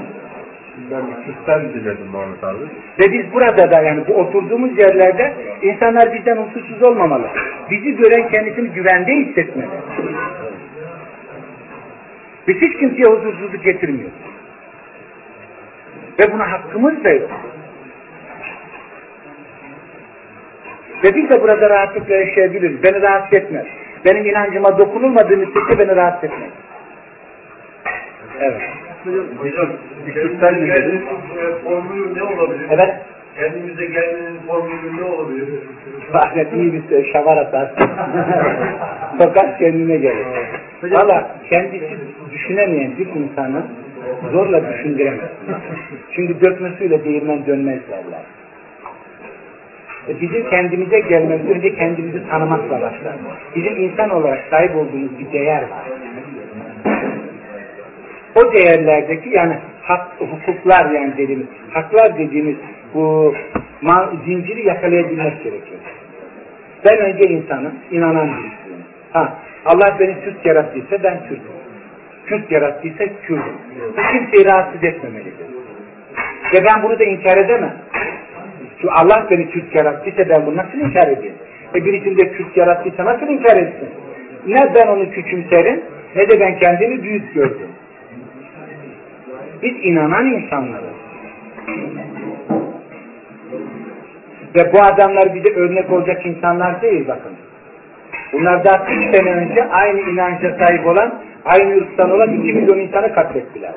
Ben Kürt'ten dinledim Muhammed abi. Ve biz burada da yani bu oturduğumuz yerlerde insanlar bizden huzursuz olmamalı. Bizi gören kendisini güvende hissetmeli. Biz hiç kimseye huzursuzluk getirmiyoruz. Ve buna hakkımız da yok. Ve biz de burada rahatlıkla yaşayabiliriz. Beni rahatsız etmez. Benim inancıma dokunulmadığı müddetçe beni rahatsız etmez. Evet. Hocam, Kürt'ten dinlediniz. Formülü ne olabilir? Evet. Kendimize gelmenin formülü ne olabilir? Bahret iyi bir şavar atar. Fakat kendine gelir. Valla kendisi düşünemeyen bir insanı zorla düşündüremez. Çünkü dökmesiyle değirmen dönmez derler. Bizim kendimize gelmemiz önce kendimizi tanımakla başlar. Bizim insan olarak sahip olduğumuz bir değer var. O değerlerdeki yani hukuklar yani dediğimiz, haklar dediğimiz bu zinciri yakalayabilmek gerekiyor. Ben önce insanım, inanan birisiyim. Allah beni Türk yarattıysa ben Türk'üm. Türk yarattıysa Kürt'üm. Bu kimseyi rahatsız etmemelidir. Ve ben bunu da inkar edemem. Çünkü Allah beni Türk yarattıysa ben bunu nasıl inkar edeyim? Birisini de Kürt yarattıysa nasıl inkar etsin? Ne ben onu küçümserim ne de ben kendimi büyük gördüm. Biz inanan insanlarız. Ve bu adamlar bize örnek olacak insanlar değil bakın. Bunlar daha 40 sene önce aynı inanca sahip olan, aynı ırktan olan 2 milyon insanı katlettiler.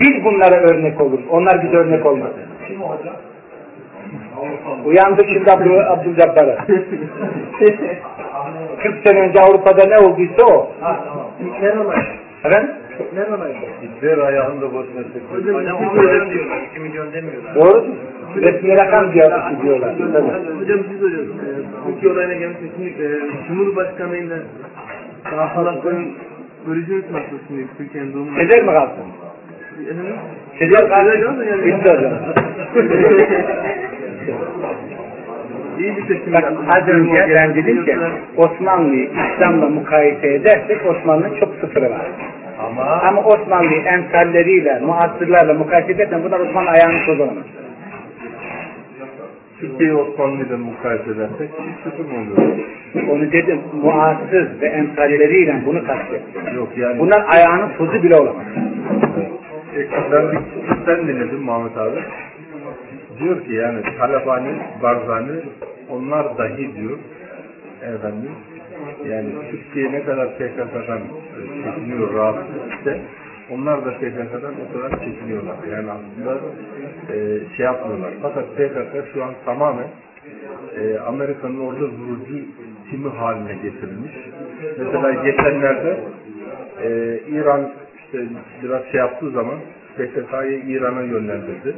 Biz bunlara örnek oluruz. Onlar bize örnek olmaz. Uyandık şimdi Abdülcabbar'a. 40 sene önce Avrupa'da ne olduysa o. Hitler olaydı. Efendim? Hitler olaydı. Hitler ayağında boşuna çekiyor. Hocam 10 milyon diyorlar, 2 milyon demiyorlar. Doğru. Resmi rakam diyorlar. Hocam siz hocam, Türkiye olayına gelmişse şimdi Cumhurbaşkanı'yla daha halkların görücünü tutmasın şimdi Türkiye'nin durumunu. Seder mi kalsın? Efendim? Seder kalsın. Hitler hocam. Bak az önce ben dedim ki Osmanlı'yı İslam'la mukayese edersek Osmanlı'nın çok sıfırı var. Ama Osmanlı'yı emsalleriyle, muasırlarla mukayese edersen bunlar Osmanlı ayağını kullanamaz. Türkiye'yi Osmanlı'yla mukayese edersek sıfır mı oluyor? Onu dedim muasır ve emsalleriyle bunu kastettim. Yok yani. Bunlar ayağının tozu bile olamaz. Ben bir Kürt'ten dinledim Muhammed abi. Diyor ki yani Talabani, Barzani onlar dahi diyor efendim yani Türkiye ne kadar PKK'dan çekiniyor rahatsız ise onlar da PKK'dan o kadar çekiniyorlar. Yani aslında şey yapmıyorlar. Fakat PKK şu an tamamen Amerika'nın orada vurucu timi haline getirilmiş. Mesela geçenlerde İran işte biraz şey yaptığı zaman PKK'yı İran'a yönlendirdi.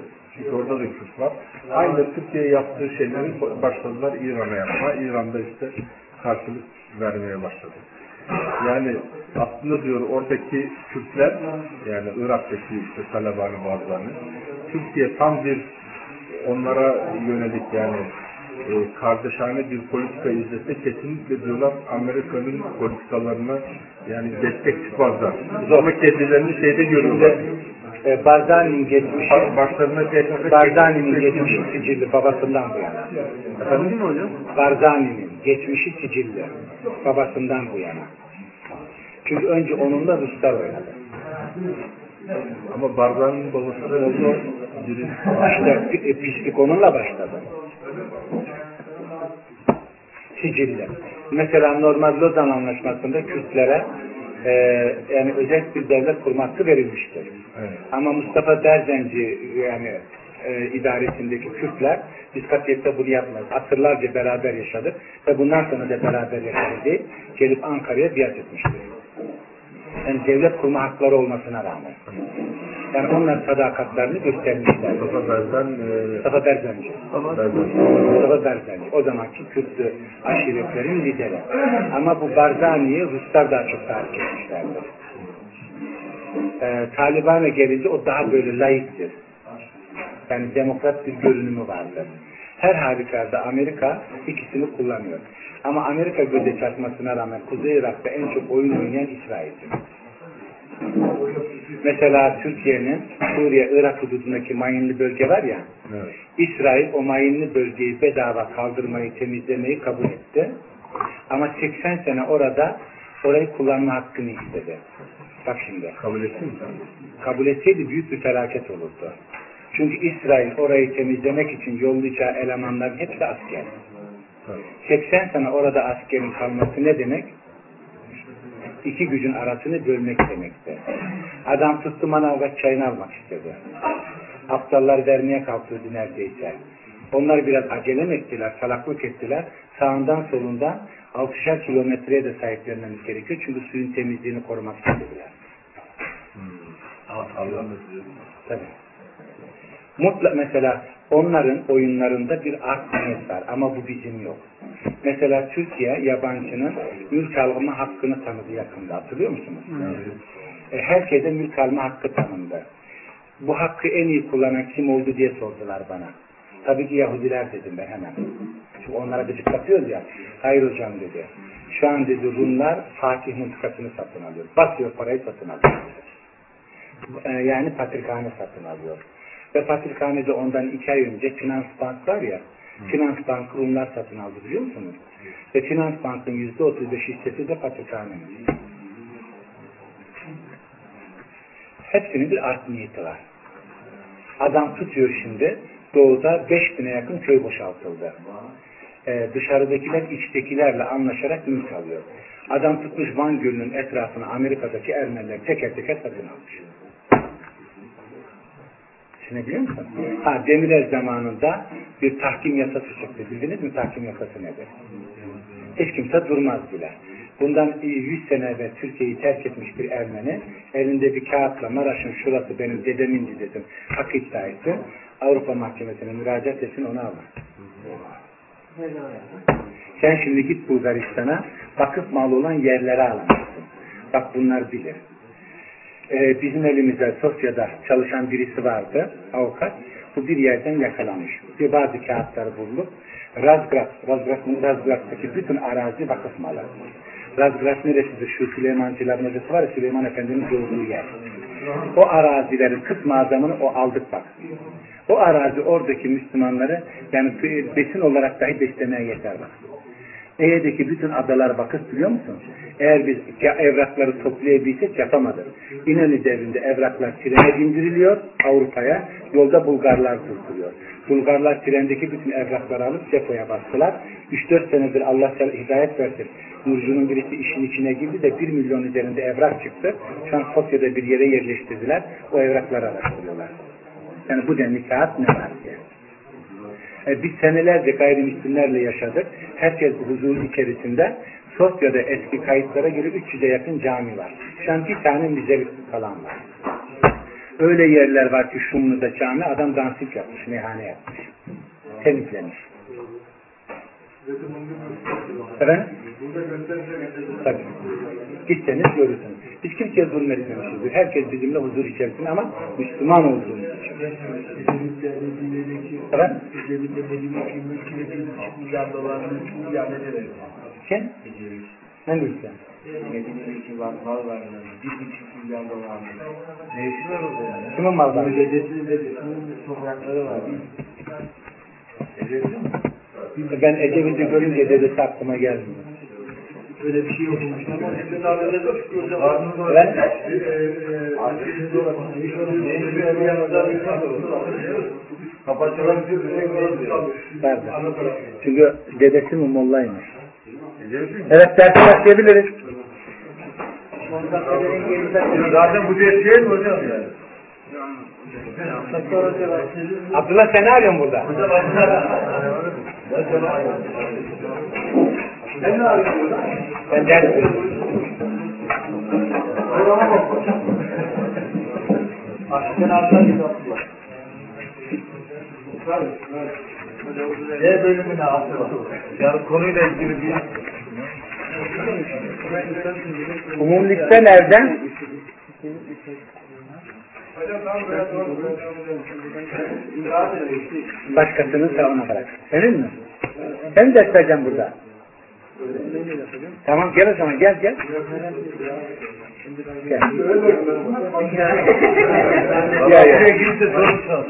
Orada da Kürt var. Aynı Türkiye yaptığı şeyleri başladılar İran'a yapma. İran'da işte karşılık vermeye başladı. Yani aslında diyor oradaki Kürtler yani Irak'taki işte Talabani bazılarını Türkiye tam bir onlara yönelik yani kardeşane bir politika izlese kesinlikle diyorlar Amerika'nın politikalarına yani destek çıkmazlar. Zorla kendilerini şeyde görüyorlar. Barzani'nin geçmişi, sicilli babasından bu yana. Efendim mi hocam? Barzani'nin geçmişi sicilli babasından bu yana. Çünkü önce onunla Ruslar oynadı. Ama Barzani'nin babası da oldu. İşte pislik onunla başladı. Sicilli. Mesela normal Lozan Anlaşması'nda Kürtlere yani özel bir devlet kurma hakkı verilmiştir. Evet. Ama Mustafa Derzenci yani idaresindeki Kürtler, biz katiyette bunu yapmaz. Asırlarca beraber yaşadık ve bundan sonra da beraber yaşadık. Gelip Ankara'ya biat etmiştir. Yani devlet kurma hakları olmasına rağmen. Yani onlar sadakatlerini göstermişler. Mustafa Barzani. O zamanki Kürtlü aşiretlerin lideri. Ama bu Barzani'yi Ruslar daha çok takip etmişlerdir. Taliban'a gelince o daha böyle laiktir. Yani demokrat bir görünümü vardır. Her halükarda Amerika ikisini kullanıyor. Ama Amerika göze çarpmasına rağmen Kuzey Irak'ta en çok oyun oynayan İsrail'dir. Mesela Türkiye'nin Suriye, Irak hududundaki mayınlı bölge var ya, evet. İsrail o mayınlı bölgeyi bedava kaldırmayı, temizlemeyi kabul etti. Ama 80 sene orayı kullanma hakkını istedi. Bak şimdi. Kabul etti mi? Kabul etseydi büyük bir felaket olurdu. Çünkü İsrail orayı temizlemek için yollayacağı elemanların hepsi asker. Evet. 80 sene orada askerin kalması ne demek? İki gücün arasını bölmek demekti. Adam tuttu Manavgat çayını almak istedi. Aptallar vermeye kalktırdı neredeyse. Onlar biraz acele ettiler, salaklık ettiler. Sağından solundan 6'şer kilometreye de sahiplenmemiz gerekiyor. Çünkü suyun temizliğini korumak istediler. Tabii. Mesela onların oyunlarında bir art niyet var ama bu bizim yok. Mesela Türkiye yabancının mülk alma hakkını tanıdı yakında. Hatırlıyor musunuz? Evet. Herkese mülk alma hakkı tanındı. Bu hakkı en iyi kullanan kim oldu diye sordular bana. Tabii ki Yahudiler dedim ben hemen. Çünkü onlara gıcık satıyoruz ya. Hayır hocam dedi. Şu an dedi Rumlar Fatih mıntıkasını satın alıyor. Basıyor parayı satın alıyor. Yani patrikhane satın alıyor. Ve Patrikhane'de ondan 2 ay önce Finansbank var ya, Finansbank Rumlar satın aldı biliyor musunuz? Ve Finansbank'ın %35 hissesi de Patrikhane'nin. Hepsinin bir art niyeti var. Adam tutuyor şimdi, doğuda 5000'e yakın köy boşaltıldı. Dışarıdakiler içtekilerle anlaşarak mülk alıyor. Adam tutmuş Van Gölü'nün etrafını Amerika'daki Ermeniler teker teker satın almış. Biliyor musun? Ha, Demirel zamanında bir tahkim yasası çıktı. Bildiniz mi tahkim yasası nedir? Hiç kimse durmaz bile. Bundan 100 sene evvel Türkiye'yi terk etmiş bir Ermeni elinde bir kağıtla Maraş'ın şurası benim dedemindi dedim. Hak iddia etti. Avrupa Mahkemesi'ne müracaat etsin onu alın. Sen şimdi git Bulgaristan'a vakıf malı olan yerlere alamazsın. Bak bunlar bilir. Bizim elimizde sosyada çalışan birisi vardı, avukat. Bu bir yerden yakalanmış. Bir bazı kağıtları bulduk. Razgrad'taki bütün arazi vakıf malı. Razgrad neresidir? Şu Süleymancıların hocası var ya, Süleyman Efendi'nin doğduğu yer. O arazilerin kısmı azamını o aldık bak. O arazi oradaki Müslümanları yani besin olarak dahi beslemeye yeter bak. Ege'deki bütün adalar vakıf biliyor musunuz? Eğer biz evrakları toplayabilsek yapamadık. İnönü devrinde evraklar trene bindiriliyor Avrupa'ya. Yolda Bulgarlar tutuluyor. Bulgarlar trendeki bütün evrakları alıp depoya bastılar. 3-4 senedir Allah hidayet versin. Nurcu'nun birisi işin içine girdi de 1 milyon üzerinde evrak çıktı. Şu an Sosya'da bir yere yerleştirdiler. O evrakları araştırıyorlar. Yani bu denli kağıt ne var diye. Biz senelerce gayrimüslimlerle yaşadık. Herkes huzur içerisinde. Sofya'da eski kayıtlara göre 300'e yakın cami var. Şu an bir tane müzelik kalan var. Öyle yerler var ki Şumlu'da cami adam dansif yapmış, meyhane yapmış. Temizlemiş. Efendim? Tabii. Gitseniz görürsünüz. Biz kimseye zulmetmemişizdir. Herkes bizimle huzur içerisinde ama Müslüman olduğumuz için. Efendim? Kim? Ne diyorsun? Medine'deki mal var. 1,5 milyon dolar. Ne işi var orada yani? Kimin mal var? Ecesi'nde toprakları var. Ecesi mi? Ben Ecevit'i görünce dedesi aklıma gelmiyor. Öyle bir şey yok. Ama şimdi tarihinde de çıkıyorsa ardınız var. Ben? Ardınız var. Neyse bir yanında bir var. Kapatçılar bir şey var. Çünkü dedesi mi Molla'ymış? Evet, dersi başlayabiliriz. Zaten bu ders değil mi hocam yani? Abdullah sen ne arıyorsun burada? Sen ne arıyorsun burada? Ben ders veriyorum. Sen arıyorsun Abdullah. Bölümüne atıyor. Yani konuyla ilgili bir... Umumlikte nereden? Başkasını savunma bırak. Senin mi? Ben de isteyeceğim burada. Tamam gel o zaman gel. Gel.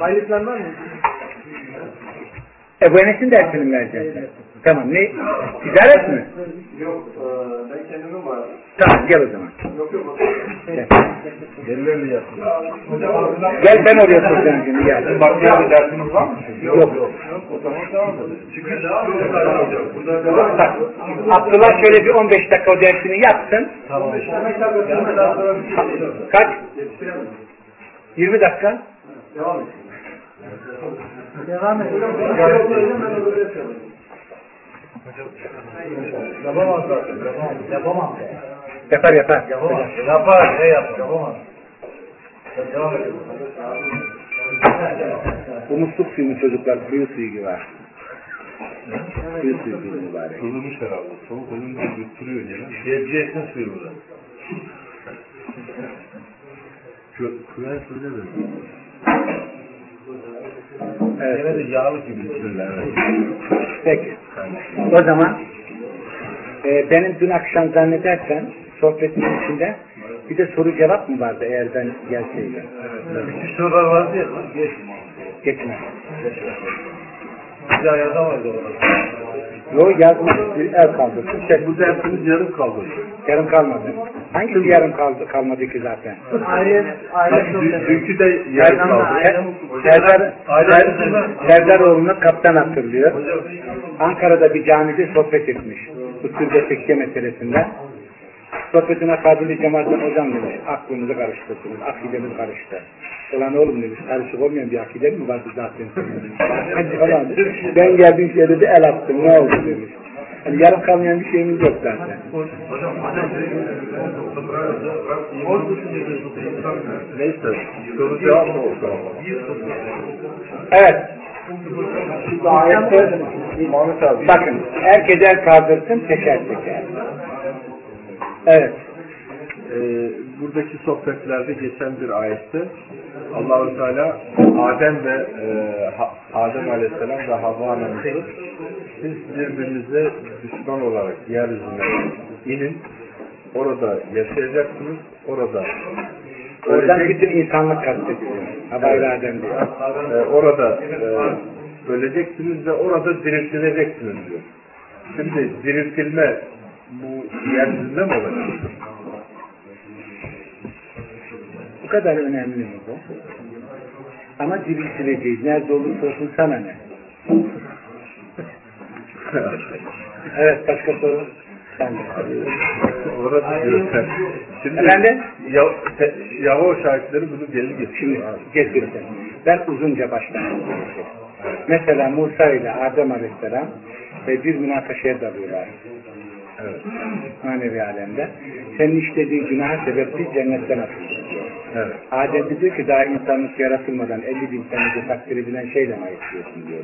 Mayıslar var mı? Bu Enes'in dersini mi vereceksin? Tamam ne? Ticaret mi? Yok. Ben kendimim var. Tamam gel o zaman. Yok. Gel. Gel ben oraya soracağım şimdi gel. Bak bir dersiniz var mı? Yok. O zaman tamam. Çıkın daha burada. Abdullah şöyle bir 15 dakika o dersini yapsın. Tamam. Kaç? 20 dakika. Devam et. Yapamam. Yapar. Yapar. Yapamam. Devam et. Bu musluk suyu mu çocuklar? Suyu suyu gibi var. Suyu suyu gibi var. Kurulmuş herhalde. Soğuk olunca götürüyor. Şebciyetin suyu burada. Kuyar söylemedim. Evet. Yağlı gibi türler. Peki. O zaman benim dün akşam zannedersen sohbetimin içinde bir de soru cevap mı vardı eğer ben gelseydim? Evet. Küçük sorular vardı ya. Geçme. Bir daha yazamadı orada. Yok yazmadı. Bir el kaldı. Bu dersimiz yarım kaldı. Yarım kalmadı. Hangisi yarım kalmadı ki zaten? Ayrı. Dünkü de yarım kaldı. Serdaroğlu'nu kaptan hatırlıyor. Ankara'da bir camide sohbet etmiş. Usulde tekke meselesinden. Sohbetine Kadri Cemaat'tan hocam demiş. Aklınızı karıştırdınız. Akidemiz karıştı. Ulan oğlum demiş. Karışık olmayan bir akide mi vardı zaten? Ben geldiğim şeyde de el attım. Ne oldu demiş. Yani yarım kalmayan bir şeyimiz yok zaten. Neyse. Soru cevap mı oldu? Evet. Bakın. Herkes el kaldırsın. Teker. Evet. Buradaki sohbetlerde geçen bir ayette Allah-u Teala Adem Aleyhisselam ve Havva Hanım'ı siz birbirinize düşman olarak yeryüzüne inin, orada yaşayacaksınız, orada oradan bütün insanlık kastediyor. Havva Adem diyor. Orada öleceksiniz ve orada diriltileceksiniz diyor. Şimdi diriltilme bu yeryüzünde mi olacak? Bu kadar önemli mi bu? Ama diriltileceğiz. Nerede olursa olsun sana ne? Evet, başka soru? Orada diyorsun. Şimdi efendim? Yahoo şahitleri bunu deli getirir. Ben uzunca başlayayım. Mesela Musa ile Adem Aleyhisselam bir münakaşaya dalıyorlar. Evet. Manevi alemde. Senin işlediğin günaha sebepsiz cennetten atılır. Evet. Adem diyor ki daha insanlık yaratılmadan 50.000 senede takdir edilen şeyle mi ayıklıyorsun diyor.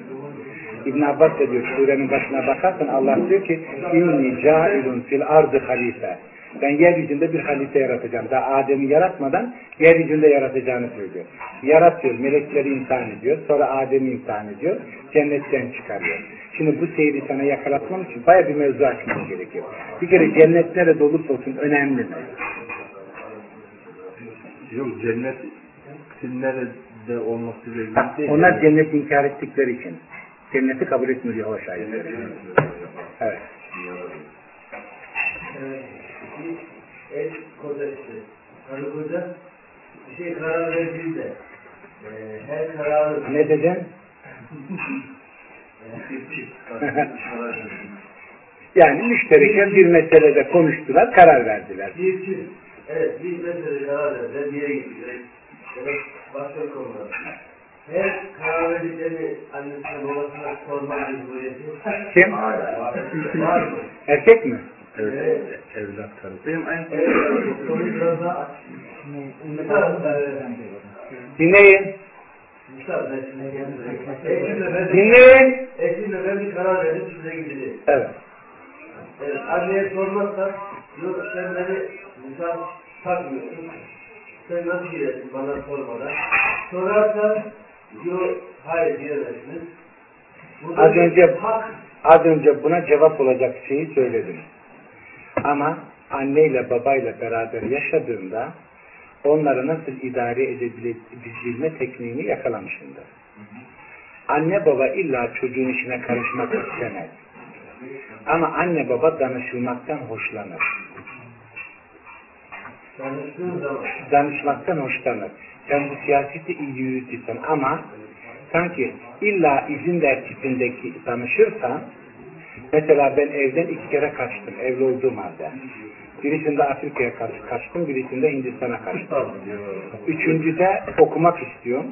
İbn Abbas da diyor surenin başına bakarsan Allah diyor ki İnni cailun fil ardı halife. Ben yeryüzünde bir halife yaratacağım. Daha Adem'i yaratmadan yeryüzünde yaratacağını söylüyor. Yarat diyor, melekleri imtihan ediyor. Sonra Adem'i imtihan ediyor. Cennetten çıkarıyor. Şimdi bu seyri sana yakalatmam için bayağı bir mevzu açmam gerekiyor. Bir kere cennetlere dolup olsun önemli mi? Yok cennet nerede olması gerekiyor değil. Onlar yani. Cennet inkar ettikleri için. Cenneti kabul etmiyor Yahoo şahitleri. Evet. El kodası. Burada bir şey karar verdiğinde her kararı... Ne dedin? Yani müşteriken bir meselede konuştular, karar verdiler. Evet, bir meselede karar verdiler, diye gittiler. demek başka bir konuda. Her karar verdiklerini annesine babasına sormak mecburiyeti yok. Kim? Var mı? Erkek mi? Evet. Evlat tarafı. Benim aynı soruyu biraz daha aç. Dinleyin. Eşimle ben bir karar verdim, size gideceğim. Evet. Anneye sormazsa, diyor sen beni misal takmıyorsun. Sen nasıl girersin bana sormadan? Sorarsan, diyor hayır diyemezsiniz. Az önce buna cevap olacak şeyi söyledim. Ama anneyle babayla beraber yaşadığında onları nasıl idare edebilme tekniğini yakalamışındır. Anne baba illa çocuğun işine karışmak istemez. Ama anne baba danışılmaktan hoşlanır. Danışmaktan hoşlanır. Sen bu siyaseti iyi yürütürsen ama sanki illa izin ver tipindeki danışırsan, mesela ben evden 2 kere kaçtım, evli olduğum halde. Birisinde Afrika'ya kaçtım, birisinde Hindistan'a kaçtım. 3. okumak istiyorum.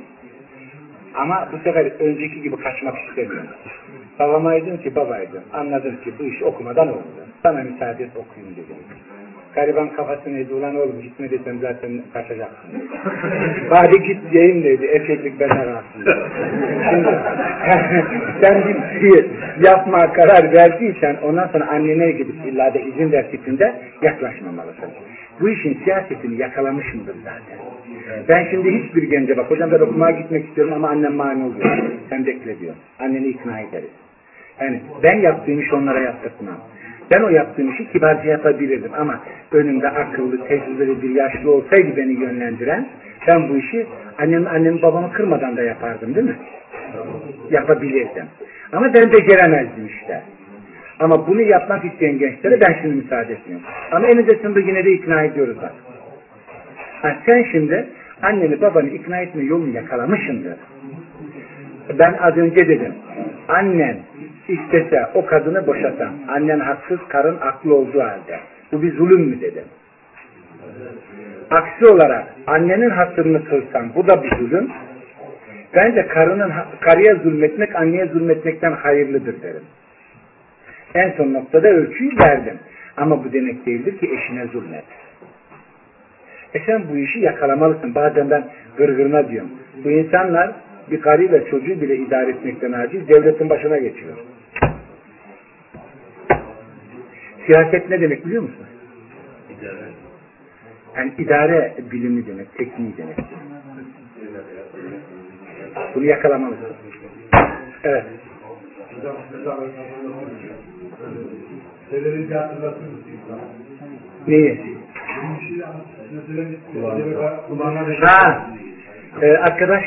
Ama bu sefer önceki gibi kaçmak istemiyorum. Babama dedim ki, babaydım, anladım ki bu iş okumadan oldu. Sana müsaade et okuyayım dedim. Gariban kafasını dedi, ulan oğlum gitme desem zaten kaçacaksın. Bari git diyeyim dedi, eşeklik benden aslında. Şimdi sen bir şey yapmaya karar verdiysen ondan sonra annene gibi illa da izin ver tipinde yaklaşmamalısın. Bu işin siyasetini yakalamışımdır zaten. Ben şimdi hiçbir gence bak, hocam ben okumaya gitmek istiyorum ama annem mani oluyor. Sen bekle diyor, anneni ikna ederiz. Yani ben yaptığım işi onlara yaptırtmam. Ben o yaptığım işi kibarca yapabilirdim ama önümde akıllı, tecrübeli bir yaşlı olsaydı beni yönlendiren, ben bu işi annemi babamı kırmadan da yapardım değil mi? Yapabilirdim. Ama ben beceremezdim işte. Ama bunu yapmak isteyen gençlere ben şimdi müsaade etmiyorum. Ama en ötesinde yine de ikna ediyoruz bak. Ha, sen şimdi anneni babanı ikna etme yolunu yakalamışsındır. Ben az önce dedim, annen istese o kadını boşatan, annen haksız, karın aklı olduğu halde bu bir zulüm mü dedim. Aksi olarak annenin hakkını kırsan bu da bir zulüm. Bence karıya zulmetmek anneye zulmetmekten hayırlıdır derim. En son noktada ölçüyü verdim. Ama bu demek değildir ki eşine zulmet. Sen bu işi yakalamalısın. Bazen ben gırgırına diyorum. Bu insanlar bir karıyla çocuğu bile idare etmekten aciz, devletin başına geçiyor. Siyaset ne demek biliyor musunuz? Yani idare bilimi demek, tekniği demek. Bunu yakalamalısın. Evet. Neyi? Ha, arkadaş,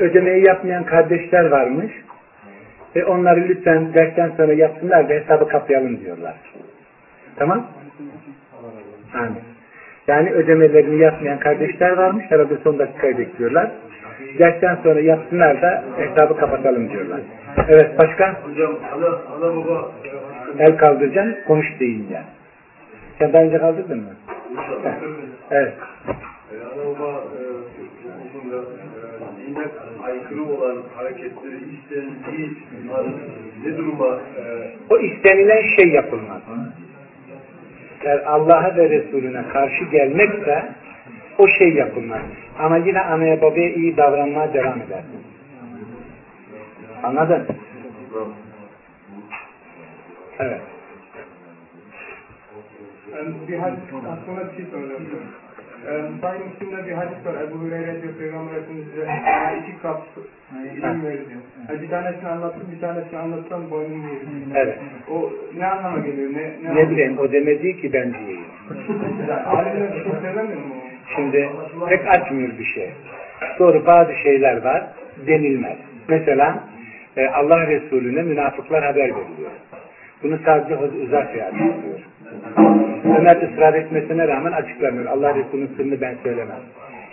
ödemeyi yapmayan kardeşler varmış. Onları lütfen dersten sonra yapsınlar da hesabı kapayalım diyorlar. Tamam? Amin. Yani ödemelerini yapmayan kardeşler varmış. Herhalde son dakikayı bekliyorlar. Dersten sonra yapsınlar da hesabı kapatalım diyorlar. Evet, başka? El kaldıracaksın, konuş deyince. Sen daha önce kaldırdın mı? Evet. Aykırı olan hareketleri istendiği ne duruma? O istenilen şey yapılmaz. Yani Allah'a ve Resulüne karşı gelmekse o şey yapılmaz. Ama yine anaya babaya iyi davranmaya devam eder. Anladın mı? Evet. Bir hadis aslında bir şey söylüyorum. Sayın Müslüm'de bir hadis var. Ebu Hüreyre diyor, Peygamber Efendimiz size 2 kap ilim verir diyor. Bir tanesini anlattım, bir tanesini anlatsam boynumu yiyeyim. Evet. O ne anlama geliyor? Ne bileyim, o demediği ki ben diyeyim. Alimler bir şey söylemiyor mu? Şimdi pek açmıyor bir şey. Doğru, bazı şeyler var, denilmez. Mesela Allah Resulüne münafıklar haber veriliyor. Bunu sadece uzak yerde yapıyor. Ömer ısrar etmesine rağmen açıklamıyor. Allah Resulü'nün sırrını ben söylemem.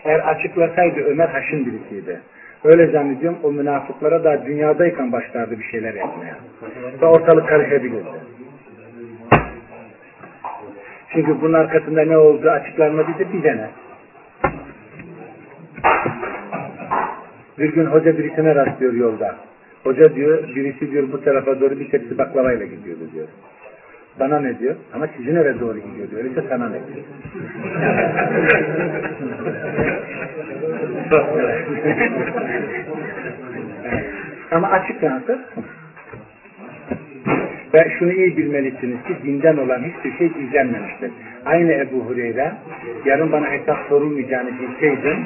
Eğer açıklasaydı Ömer haşin birisiydi. Öyle zannediyorum o münafıklara daha dünyadayken başlardı bir şeyler yapmaya. Ve ortalık karışabilirdi. Çünkü bunun arkasında ne olduğu açıklanmadıysa bir dene. Bir gün hoca birisine rastlıyor yolda. Hoca diyor, birisi diyor bu tarafa doğru bir tepsi baklavayla gidiyordu diyor. Bana ne diyor? Ama sizin eve doğru gidiyor diyor. Öyleyse sana ne diyor? Ama açık yansır. Ve şunu iyi bilmelisiniz ki dinden olan hiçbir şey gizlenmemiştir. Aynı Ebu Hureyre, yarın bana hesap sorulmayacağını bilseydim,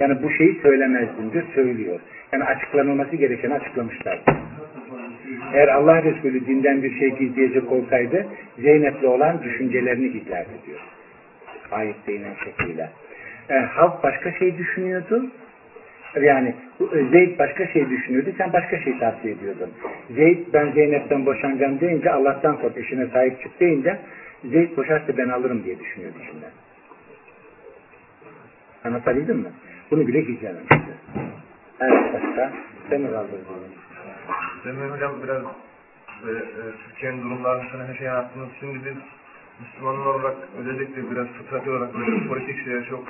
yani bu şeyi söylemezdim diyor, söylüyor. Yani açıklanılması gerekeni açıklamışlardı. Eğer Allah Resulü dinden bir şey gizleyecek olsaydı, Zeynep'le olan düşüncelerini gizlerdi diyor. Ayette inen şekliyle. Halk başka şey düşünüyordu. Yani Zeyd başka şey düşünüyordu, sen başka şey tavsiye ediyordun. Zeyd ben Zeynep'ten boşanacağım deyince, Allah'tan kork eşine sahip çık deyince, Zeyd boşarsa ben alırım diye düşünüyordu içinden. Anlatabildim mi? Bunu bile gizlememişti. Evet başka. Sen mi kaldırdın? Demin hocam biraz Türkiye'nin durumlarını sana her şey anlattınız. Şimdi biz Müslümanlar olarak özellikle biraz fıtratı olarak politik şeye çok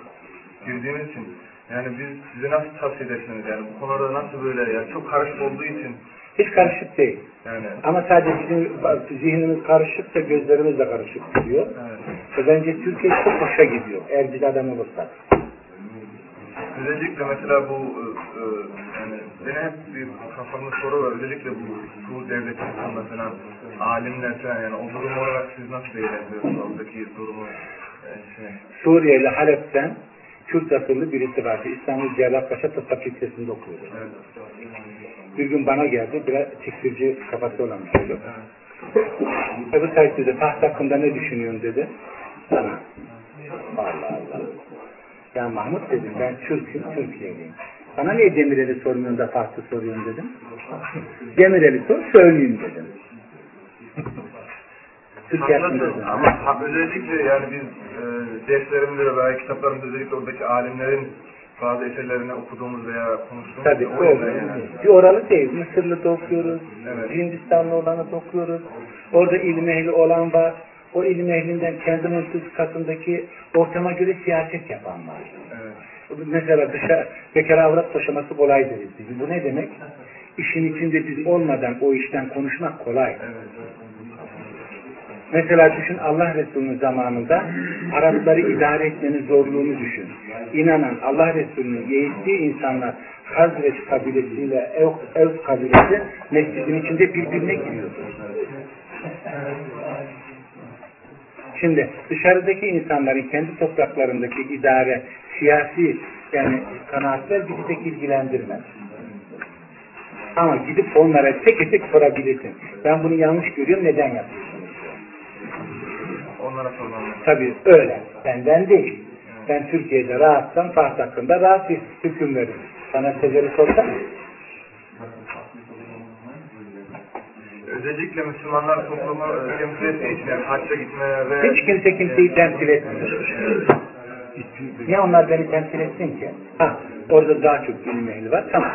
girdiğimiz için yani biz size nasıl tavsiye edersiniz yani bu konuda nasıl böyle yani çok karışık olduğu için hiç karışık değil. Yani. Ama sadece bizim zihnimiz karışık da gözlerimiz de karışık gidiyor. Evet. Bence Türkiye çok hoşa gidiyor eğer bir adam olursa. Özellikle mesela bu yani benim hep bir kafamda soru var. Özellikle bu devlet insanlar falan, alimler falan yani o durum olarak siz nasıl değerlendiriyorsunuz oradaki durumu? Suriyeli Halep'ten Kürt asıllı birisi vardı. İstanbul Cerrahpaşa Tıp Fakültesi'nde okuyordu. Evet. Bir gün bana geldi, biraz tekfirci kafası olan bir çocuk. Evet. Ebu Said dedi, taht hakkında ne düşünüyorsun dedi. Sana. Allah Allah. Ya Mahmut dedim, ben Türk'üm, Türkiye'liyim. Bana niye Demirel'i sormuyorsun da tahtı soruyorsun dedim. Demirel'i sor, söyleyeyim dedim. Ama özellikle yani biz derslerimizde veya kitaplarımızda özellikle oradaki alimlerin bazı eserlerini okuduğumuz veya konuştuğumuz tabii o yani. Bir oralı değil, Mısırlı da okuyoruz, evet. Hindistanlı olanı da okuyoruz. Orada ilim ehli olan var. O ilim ehlinden kendi mıntıkasındaki ortama göre siyaset yapan var. Evet. Mesela dışarı bekara avrat boşaması kolay deriz. Bu ne demek? İşin içinde biz olmadan o işten konuşmak kolay. Evet. Mesela düşün Allah Resulü'nün zamanında Arapları idare etmenin zorluğunu düşün. İnanan Allah Resulü'nün yeğittiği insanlar Hazreç kabilesiyle Evs kabilesi mescidin içinde birbirine giriyordu. Şimdi dışarıdaki insanların kendi topraklarındaki idare, siyasi yani kanaatler bizi pek ilgilendirmez. Ama gidip onlara tek tek sorabilirsin. Ben bunu yanlış görüyorum, neden yapıyorum? Tabii öyle. Benden değil. Ben Türkiye'de rahatsam taht hakkında rahat bir hüküm veririm. Sana sözleri sorsam. Özellikle Müslümanlar toplumu temsil ettiği için yani hacca gitmeye ve... Hiç kimse kimseyi temsil etmiyor. Niye onlar beni temsil etsin ki? Ha, orada daha çok ilim ehli var. Tamam.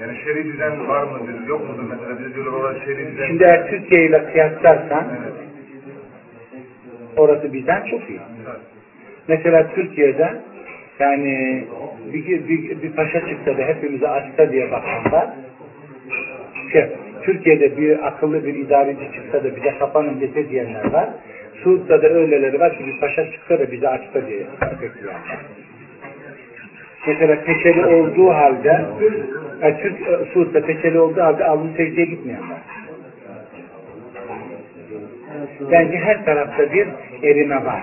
Yani şer'i düzen var mıdır? Yok mudur mesela? Biz diyorlar orada şer'i düzen... Şimdi eğer Türkiye ile kıyaslarsan... Evet. Orası bizden çok iyi. Mesela Türkiye'de yani bir paşa çıksa da hepimize açsa diye bakanlar Türkiye'de bir akıllı bir idareci çıksa da bize kapanın dese diyenler var. Suud'da da öyleleri var ki bir paşa çıksa da bize açsa diye bekliyorlar. Mesela peçeli olduğu halde Suud'da peçeli olduğu halde alnı secdeye gitmeyenler. Bence her tarafta bir erime var.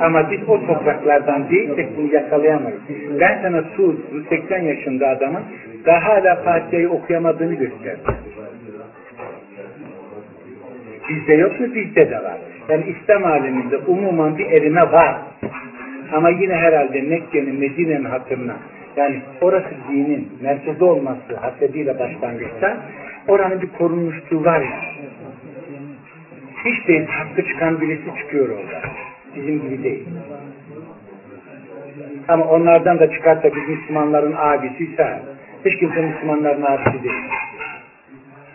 Ama biz o topraklardan değilsek bunu yakalayamayız. Ben sana Suud, 80 yaşında adamın daha hala Fatiha'yı okuyamadığını gösterdim. Bizde yok mu? Bizde de var. Yani İslam aleminde umuman bir erime var. Ama yine herhalde Mekke'nin, Medine'nin hatırına yani orası dinin merkezi olması hasebiyle başlangıçta oranın bir korunmuşluğu var yani. Hiç değil, hakkı çıkan birisi çıkıyor orada. Bizim gibi değil. Ama onlardan da çıkarsa biz Müslümanların abisiyse, hiç kimse Müslümanların abisi değil.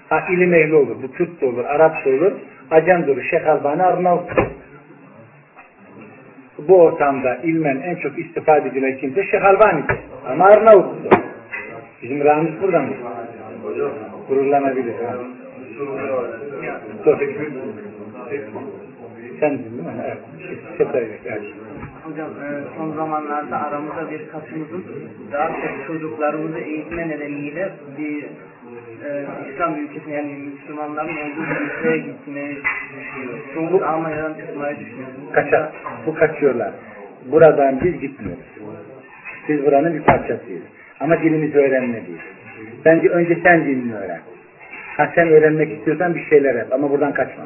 Ha, ilim ehli olur, bu Türk de olur, Arap da olur, Acem de olur, Şeyh Albani Arnavut. bu ortamda ilmen en çok istifade edilen kimse Şeyh Albani'dir. Ama Arnavut'tur. Bizim Ramiz burada mı? Gururlanabilir. Sen değil mi? Evet. Hocam son zamanlarda aramızda bir kasımızın daha çok çocuklarımızı eğitme nedeniyle bir İslam ülkesine, yani Müslümanların olduğu ülkeye gitmeyi düşünüyor. Çoğumuz Almanya'dan çıkmayı düşünüyor. Kaçıyorlar. Buradan biz gitmiyoruz. Biz buranın bir parçasıyız. Ama dilimizi öğrenmeliyiz. Bence önce sen dilini öğren. Ha sen öğrenmek istiyorsan bir şeyler yap ama buradan kaçma.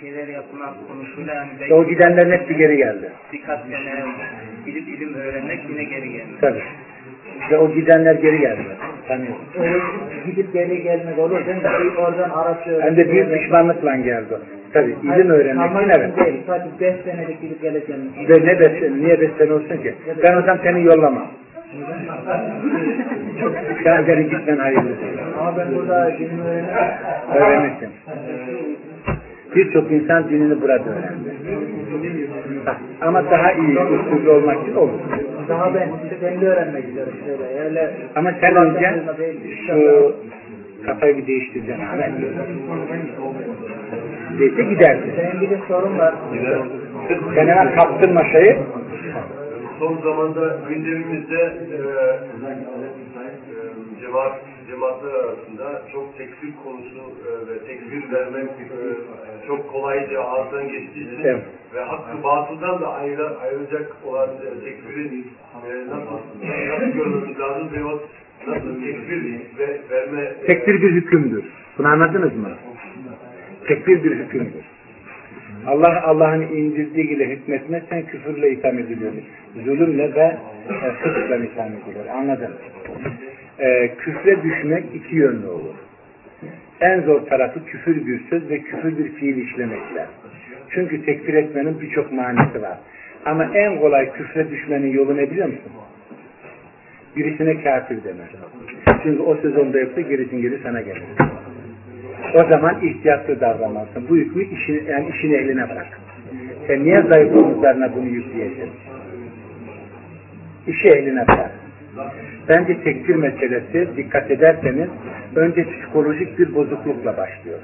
Şeyler yapmak konusuyla yani o gidenlerin hepsi geri geldi. Birkaç sene gidip ilim öğrenmek yine geri geldi. Tabii. Ve o gidenler geri geldi. Tanıyorum. Gidip geri gelmek olur. Hem de oradan Arapça öğrenmek. Hem de büyük pişmanlıkla geldi. Tabii ilim öğrenmek için evet. Değil. Sadece 5 senelik gidip geleceğim. Ve ne 5 sene? Niye 5 sene olsun ki? Evet. Ben o zaman seni yollamam. Sen geri gitmen hayırlı değil. Ama ben burada ilim öğrenmiştim. Birçok insan dinini burada öğrendi. Ama daha iyi üstünde olmak için olur. Daha ben kendi öğrenmek istiyorum. Öyle. Ama sen önce şu kafayı bir değiştireceksin. Değilse gidersin. Senin bir de sorun var. Sen hemen kaptın maşayı. Son zamanda gündemimizde cemaatler arasında çok tekfir konusu ve tekfir vermek çok kolayca ağızdan geçtiği için evet. Ve hakkı batıldan da ayrılacak olan tekfirin nasıl görmemiz lazım ve nasıl tekfir ve verme... Tekfir bir hükümdür. Bunu anladınız mı? Tekfir bir hükümdür. Allah'ın indirdiğiyle hükmetmezsen küfürle itham ediliyor. Zulümle ve fıskla itham ediliyor. Anladın mı? Küfre düşmek iki yönlü olur. En zor tarafı küfür bir söz ve küfür bir fiil işlemekler. Çünkü tekfir etmenin birçok manası var. Ama en kolay küfre düşmenin yolu ne biliyor musun? Birisine kafir demek. Çünkü o söz onda yoksa gerisin geri sana gelir. O zaman ihtiyatlı davranmalısın. Bu yükü işin ehline bırak. Sen niye zayıf olduklarına bunu yükleyeceksin? İşi ehline bırak. Bence tekfir meselesi dikkat ederseniz önce psikolojik bir bozuklukla başlıyor.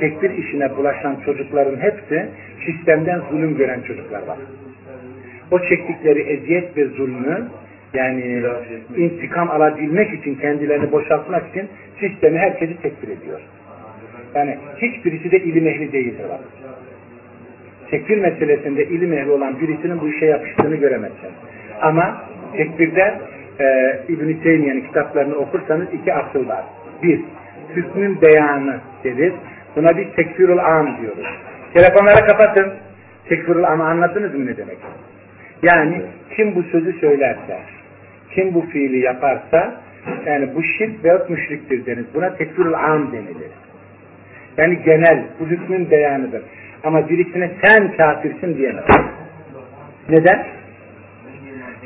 Tekfir işine bulaşan çocukların hepsi sistemden zulüm gören çocuklar var. O çektikleri eziyet ve zulmü yani intikam alabilmek için kendilerini boşaltmak için sistemi herkesi tekfir ediyor. Yani hiçbirisi de ilim ehli değildir. Tekfir meselesinde ilim ehli olan birisinin bu işe yapıştığını göremezsiniz. Ama tekfirde İbn-i Teymiye'nin kitaplarını okursanız iki asıl var. Bir, hükmün beyanı deriz. Buna bir tekfirul am diyoruz. Telefonlara kapatın. Tekfirul am'ı anladınız mı ne demek? Yani kim bu sözü söylerse, kim bu fiili yaparsa yani bu şirk veyahut müşriktir deriz. Buna tekfirul am denilir. Yani genel, bu hükmün beyanıdır. Ama birisine sen kafirsin diyemez. Neden?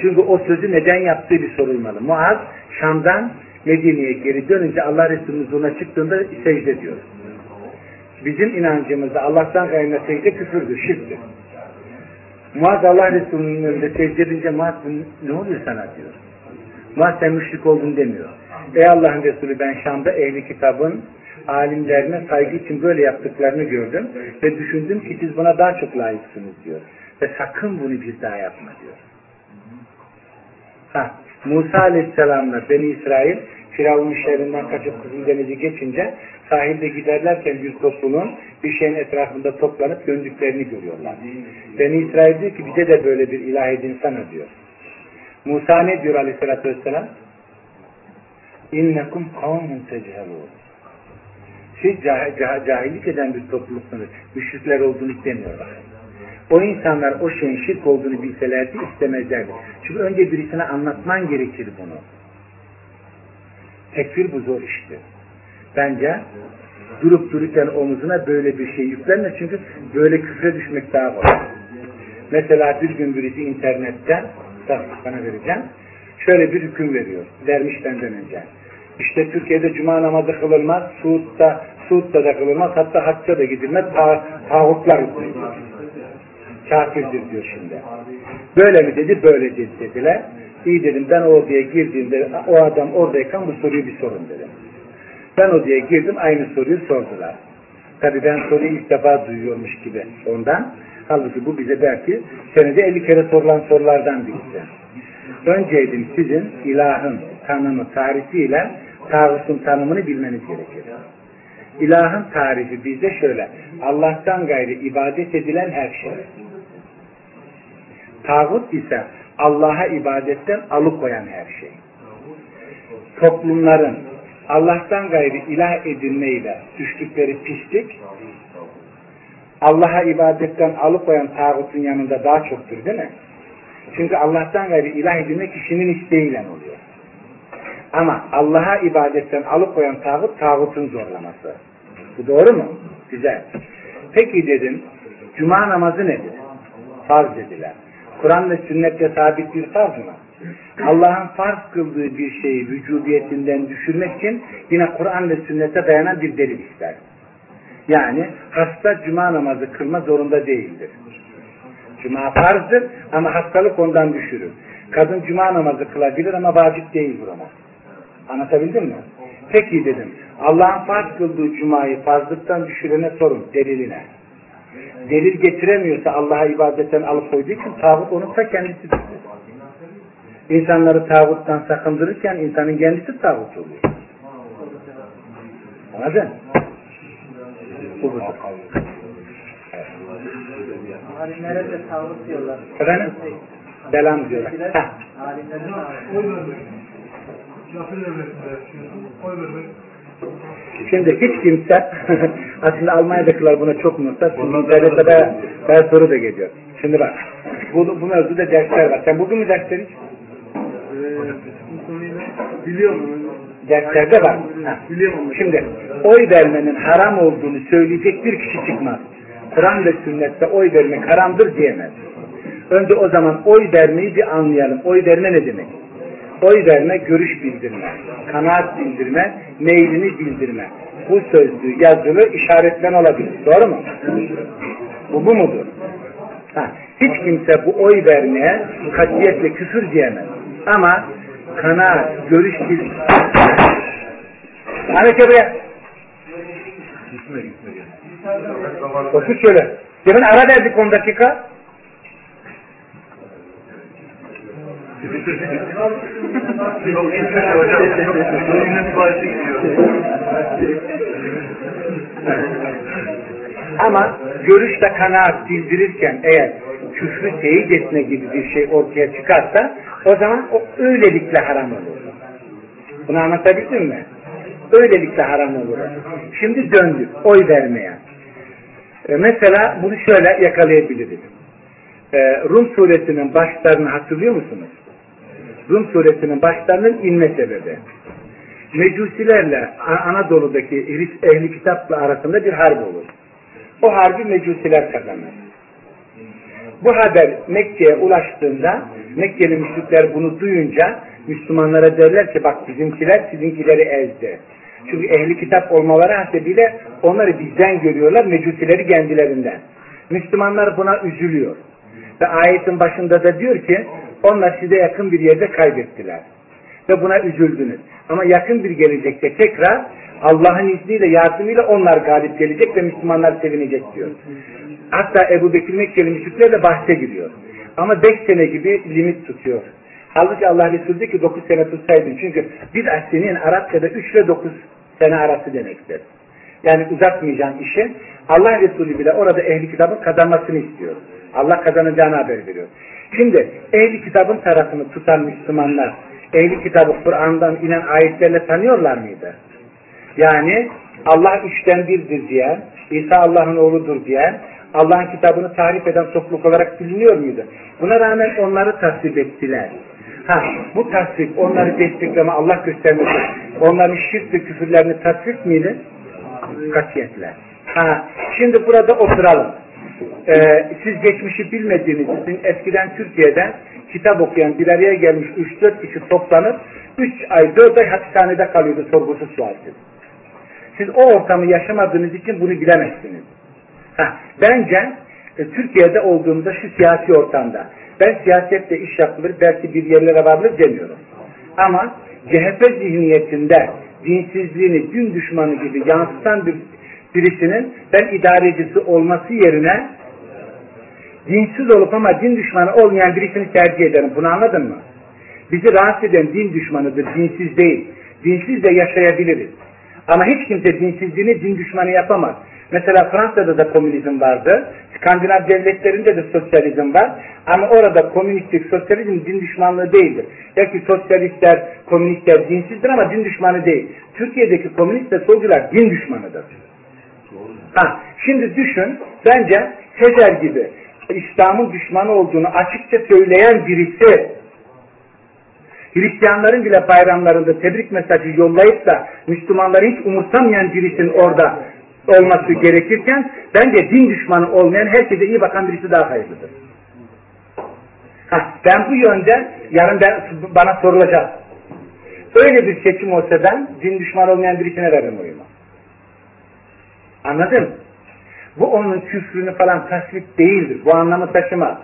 Çünkü o sözü neden yaptığı bir sorulmalı. Muaz Şam'dan Medine'ye geri dönünce Allah Resulü'nün huzuruna çıktığında secde diyor. Bizim inancımızda Allah'tan gayrına secde küfürdür, şirktir. Muaz Allah Resulü'nün önünde secde edince Muaz ne oluyor sana diyor. Muaz sen müşrik oldun demiyor. Ey Allah'ın Resulü ben Şam'da ehli kitabın alimlerine saygı için böyle yaptıklarını gördüm ve düşündüm ki siz buna daha çok layıksınız diyor. Ve sakın bunu bir daha yapma diyor. Musa Aleyhisselam'la Beni İsrail Firavun'un şehrinden kaçıp Kızıldeniz'i geçince sahilde giderlerken bir topluluğun bir şeyin etrafında toplanıp döndüklerini görüyorlar. Beni İsrail diyor ki bize de böyle bir ilah edinsene diyor. Musa ne diyor Aleyhisselatü Vesselam? İnnekum kavmun tecelûn. Siz cahillik eden bir topluluksunuz. Müşrikler olduğunu istemiyorlar. O insanlar o şeyin şirk olduğunu bilselerdi istemezlerdi. Çünkü önce birisine anlatman gerekir bunu. Tekfir bu zor işti. Bence durup dururken omuzuna böyle bir şey yüklenme çünkü böyle küfre düşmek daha kolay. Mesela bir gün birisi internetten sana vereceğim. Şöyle bir hüküm veriyor. Dermiş benden önce. İşte Türkiye'de cuma namazı kılınmaz, Suud'da da kılınmaz, hatta hacca da gidilmez, tağutlar hükmü. kafirdir diyor şimdi. Böyle mi dedi? Böyle dedi dediler. İyi dedim, ben o odaya girdiğimde o adam oradayken bu soruyu bir sorun dedim. Ben odaya girdim, aynı soruyu sordular. Tabii ben soruyu ilk defa duyuyormuş gibi ondan. Halbuki bu bize belki senede 50 kere sorulan sorulardan birisi. Önceydim sizin ilahın tanımı tarifiyle tağutun tanımını bilmeniz gerekir. İlahın tarifi bizde şöyle: Allah'tan gayrı ibadet edilen her şey. Tağut ise Allah'a ibadetten alıkoyan her şey. Toplumların Allah'tan gayrı ilah edinmeyle düştükleri pislik Allah'a ibadetten alıkoyan tağutun yanında daha çoktur değil mi? Çünkü Allah'tan gayrı ilah edinmek kişinin isteğiyle oluyor. Ama Allah'a ibadetten alıkoyan tağut, tağutun zorlaması. Bu doğru mu? Güzel. Peki dedim, cuma namazı nedir? Farz dediler. Kur'an ve sünnetle sabit bir farz mı? Allah'ın farz kıldığı bir şeyi vücudiyetinden düşürmek için yine Kur'an ve sünnete dayanan bir delil ister. Yani hasta cuma namazı kılma zorunda değildir. Cuma farzdır ama hastalık ondan düşürür. Kadın cuma namazı kılabilir ama vacip değildir ona. Anlatabildim mi? Peki dedim, Allah'ın farz kıldığı cumayı farzlıktan düşürene sorun deliline. Delil getiremiyorsa Allah'a ibadetten alıkoyduğu için tağut onun da kendisidir. İnsanları tağuttan sakındırırken insanın kendisi tağut oluyor. Anladın? Bu budur. Alimlere de tağut diyorlar. Efendim? Belam diyorlar. Alimlere de tağut. Şimdi hiç kimse aslında Almanya'dakiler buna çok muhtaç. Devlete bayağı soru da geliyor. Şimdi bak, bu mevzuda dersler var. Sen bugün mü dersleri? Biliyorum. Derslerde var. Şimdi oy vermenin haram olduğunu söyleyecek bir kişi çıkmaz. Kur'an ve sünnette oy vermek haramdır diyemez. Önce o zaman oy vermeyi bir anlayalım. Oy verme ne demek? Oy verme, görüş bildirme, kanaat bildirme, meylini bildirme. Bu sözlüğü, yazılı, işaretlen olabilir. Doğru mu? Bu mudur? Hiç kimse bu oy vermeye katiyetle küfür diyemez. Ama kanaat, görüş bildirme... Ahmet'e buraya. Otur şöyle. Demin ara verdik 10 dakika. Ama görüşle kanaat bildirirken eğer küfrü teyit etme gibi bir şey ortaya çıkarsa o zaman o öylelikle haram olur. Bunu anlatabildim mi? Öylelikle haram olur. Şimdi döndük oy vermeye. Mesela bunu şöyle yakalayabiliriz. Rum suresinin başlarını hatırlıyor musunuz? Rum suresinin başlarının inme sebebi. Mecusilerle Anadolu'daki ehli kitapla arasında bir harp olur. O harbi mecusiler kazanır. Bu haber Mekke'ye ulaştığında Mekke'li müşrikler bunu duyunca Müslümanlara derler ki bak bizimkiler sizinkileri ezdi. Çünkü ehli kitap olmaları hasebiyle onları bizden görüyorlar, mecusileri kendilerinden. Müslümanlar buna üzülüyor. Ve ayetin başında da diyor ki onlar size yakın bir yerde kaybettiler. Ve buna üzüldünüz. Ama yakın bir gelecekte tekrar Allah'ın izniyle, yardımıyla onlar galip gelecek ve Müslümanlar sevinecek diyor. Hatta Ebu Bekir Mekkeli müşriklerle bahse giriyor. Ama 5 sene gibi limit tutuyor. Halbuki Allah Resulü diyor ki 9 sene tutsaydın. Çünkü bir senenin Arapçada 3 ile 9 sene arası demektir. Yani uzatmayacağın işi Allah Resulü bile orada ehli kitabın kazanmasını istiyor. Allah kazanacağına haber veriyor. Şimdi ehli kitabın tarafını tutan Müslümanlar ehli kitabı Kur'an'dan inen ayetlerle tanıyorlar mıydı? Yani Allah üçten birdir diyen, İsa Allah'ın oğludur diyen, Allah'ın kitabını tahrip eden topluluk olarak biliniyor muydu? Buna rağmen onları tasvip ettiler. Bu tasvip, onları destekleme, Allah göstermesi, onların şirk ve küfürlerini tasvip miydi? Katiyetle. Şimdi burada oturalım. Siz geçmişi bilmediğiniz için eskiden Türkiye'den kitap okuyan bir araya gelmiş 3-4 kişi toplanıp 3 ay 4 ay hapishanede kalıyordu sorgusuz sualsiz. Siz o ortamı yaşamadığınız için bunu bilemezsiniz. Bence Türkiye'de olduğumuzda şu siyasi ortamda, ben siyasetle iş yapılır, belki bir yerlere varılır demiyorum. Ama CHP zihniyetinde dinsizliğini, din düşmanı gibi yansıtan birisinin ben idarecisi olması yerine dinsiz olup ama din düşmanı olmayan birisini tercih ederim. Bunu anladın mı? Bizi rahatsız eden din düşmanıdır, dinsiz değil. Dinsiz de yaşayabiliriz. Ama hiç kimse dinsizliğini din düşmanı yapamaz. Mesela Fransa'da da komünizm vardı. Skandinav devletlerinde de sosyalizm var. Ama orada komünistlik, sosyalizm din düşmanlığı değildir. Belki sosyalistler, komünistler dinsizdir ama din düşmanı değil. Türkiye'deki komünist ve solcular din düşmanıdır. Ha, şimdi düşün, bence Sezer gibi İslam'ın düşmanı olduğunu açıkça söyleyen birisi Hristiyanların bile bayramlarında tebrik mesajı yollayıp da Müslümanları hiç umursamayan birisinin orada olması gerekirken bence din düşmanı olmayan, herkese iyi bakan birisi daha hayırlıdır. Ha, ben bu yönde yarın bana sorulacak. Öyle bir seçim olsa ben din düşmanı olmayan birisine veririm oyumu. Anladın mı? Bu onun küfrünü falan tasvip değildir. Bu anlamı taşımaz.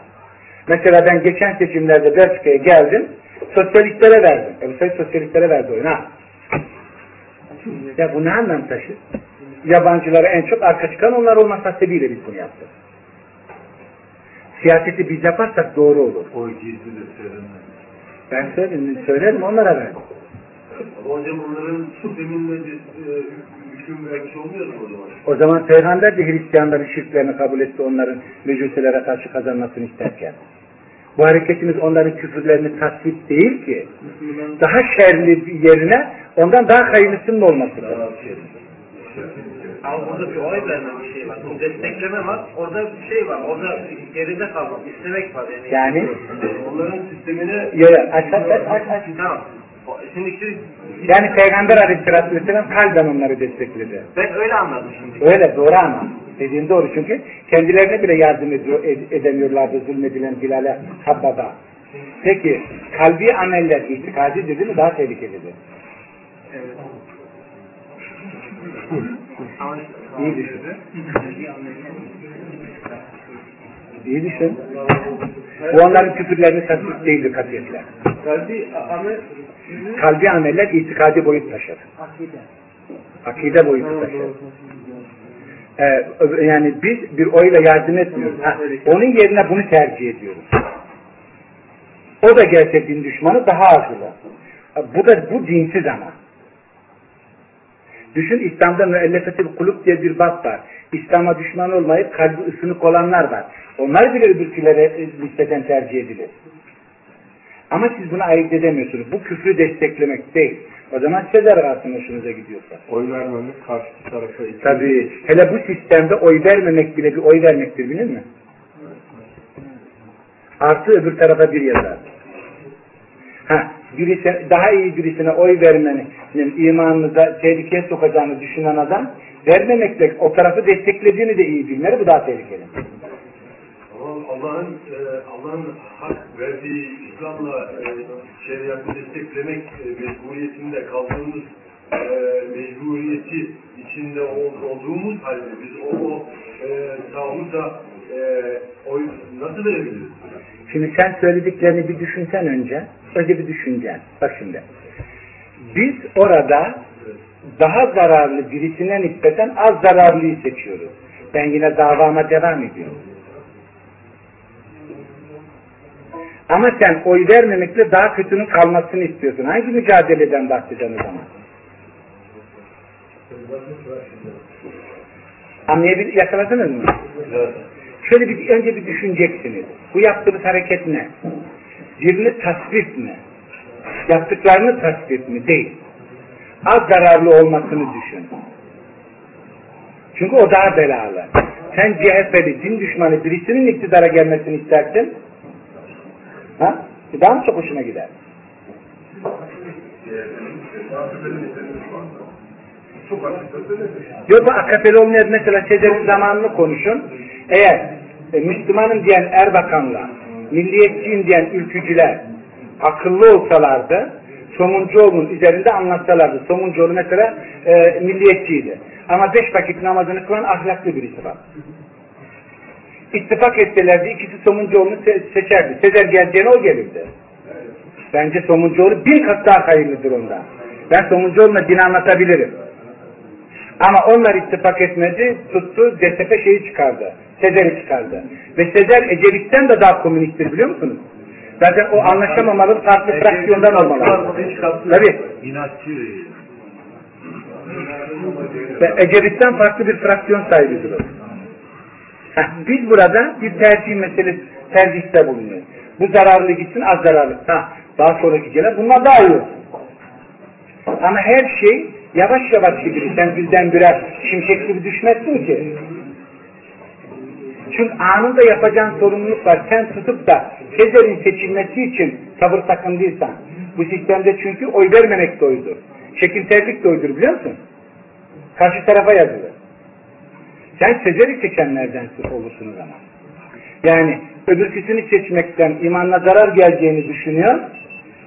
Mesela ben geçen seçimlerde Belçika'ya geldim. Sosyalistlere verdim. Sosyalistlere verdi oyunu. Ha. Ya bu ne anlam taşır? Yabancılara en çok arka çıkan onlar olmaz hasebiyle biz bunu yaptık. Siyaseti biz yaparsak doğru olur. O gizli de söylenmez. Ben söylerim onlara ben. Hocam onların deminle hüküm vermiş olmuyor mu o zaman? O zaman Peygamber de Hristiyanların şirklerini kabul etti, onların mecuselere karşı kazanmasını isterken. Bu hareketimiz onların küfürlerini tasvip değil ki. Daha şerli bir yerine ondan daha hayırlısının olması lazım. Ama burada bir oy verme bir şey var. Bu destekleme var. Orada bir şey var. Orada geride kalmak, istemek var. Yani onların sistemini... Yok. Aç. Tamam. Şimdiki... Yani Peygamber Aleyhisselatü Vesselam kalben onları destekledi. Ben öyle anladım şimdi. Öyle doğru anladım. Dediğin doğru çünkü kendilerine bile yardım edemiyorlardı zulmedilen Bilal'e, Habbab'a. Peki kalbi ameller itikadi dedi mi daha tehlikelidir. Evet. İyi düşün. İyi düşün. Bu onların küfürlerini tasdik değildir katiyetler. Kalbi ameller itikadi boyut taşır. Akide boyutu taşır. Yani biz bir oyla yardım etmiyoruz. Ha, onun yerine bunu tercih ediyoruz. O da gelse din düşmanı daha azdır. Bu dinsiz ama. Düşün İslam'da müellefeti kulüp diye bir bab var. İslam'a düşman olmayıp kalbi ısınık olanlar var. Onlar bile öbürkülere nispeten tercih edilir. Ama siz bunu ayırt edemiyorsunuz. Bu küfrü desteklemek değil. O zaman Sezer rahatsının hoşunuza gidiyorsa. Oy vermemek karşı tarafa... Tabii. Hele bu sistemde oy vermemek bile bir oy vermektir bilir mi? Artı öbür tarafa bir yazar. Ha, daha iyi birisine oy vermenin imanınıza tehlikeye sokacağını düşünen adam vermemekle o tarafı desteklediğini de iyi bilmeli. Bu daha tehlikeli. Allah'ın hak verdiği İslam'la şeriatı desteklemek mecburiyetinde kaldığımız mecburiyeti içinde olduğumuz halde biz sağımıza oy nasıl verebiliriz? Şimdi sen söylediklerini bir düşünsen önce. Önce bir düşüneceksin. Bak şimdi. Biz orada daha zararlı birisinden nispeten az zararlıyı seçiyoruz. Ben yine davama devam ediyorum. Ama sen oy vermemekle daha kötünün kalmasını istiyorsun. Hangi mücadeleden bahsedeceğin o zaman? Yakaladınız mı? Evet. Şöyle önce bir düşüneceksiniz. Bu yaptığınız hareket ne? Birini tasvip mi? Yaptıklarını tasvip mi? Değil. Az zararlı olmasını düşün. Çünkü o daha belalı. Sen CHP'li, din düşmanı birisinin iktidara gelmesini istersin. Ha? Daha mı çok hoşuna gider? Yok bu AKP'li olmayan mesela Sezer'in zamanını konuşun. Eğer Müslümanım diyen Erbakan'la, milliyetçiyim diyen ülkücüler akıllı olsalardı, Somuncuoğlu'nun üzerinde anlatsalardı. Somuncuoğlu mesela milliyetçiydi. Ama 5 vakit namazını kılan ahlaklı birisi var. İttifak etselerdi ikisi Somuncuoğlu'nu seçerdi. Sezer geleceğine o gelirdi. Evet. Bence Somuncuoğlu bin kat daha hayırlıdır ondan. Ben Somuncuoğlu'na din anlatabilirim. Ama onlar ittifak etmedi, tuttu, DSP şeyi çıkardı. Sezer'i çıkardı. Ve Sezer Ecevit'ten de daha komünisttir biliyor musunuz? Zaten o anlaşamamalı farklı fraksiyondan olmalı. Tabii. Ecevit'ten farklı bir fraksiyon sahibidir o. Biz burada bir tercih meselesi, tercihte bulunuyoruz. Bu zararlı gitsin, az zararlı. Daha sonraki gelen bunlar daha iyi. Ama her şey yavaş yavaş gidiyor. Sen birden birer şimşek gibi düşmezsin ki. Çünkü anında yapacağın sorumluluk var. Sen tutup da Sezer'in seçilmesi için tavır takındıysan, bu sistemde çünkü oy vermemek doydu. Çekimserlik doydur biliyor musun? Karşı tarafa yazılır. Sen Sezer'i seçenlerden olursun o zaman. Yani öbürküsünü seçmekten imanla zarar geleceğini düşünüyor,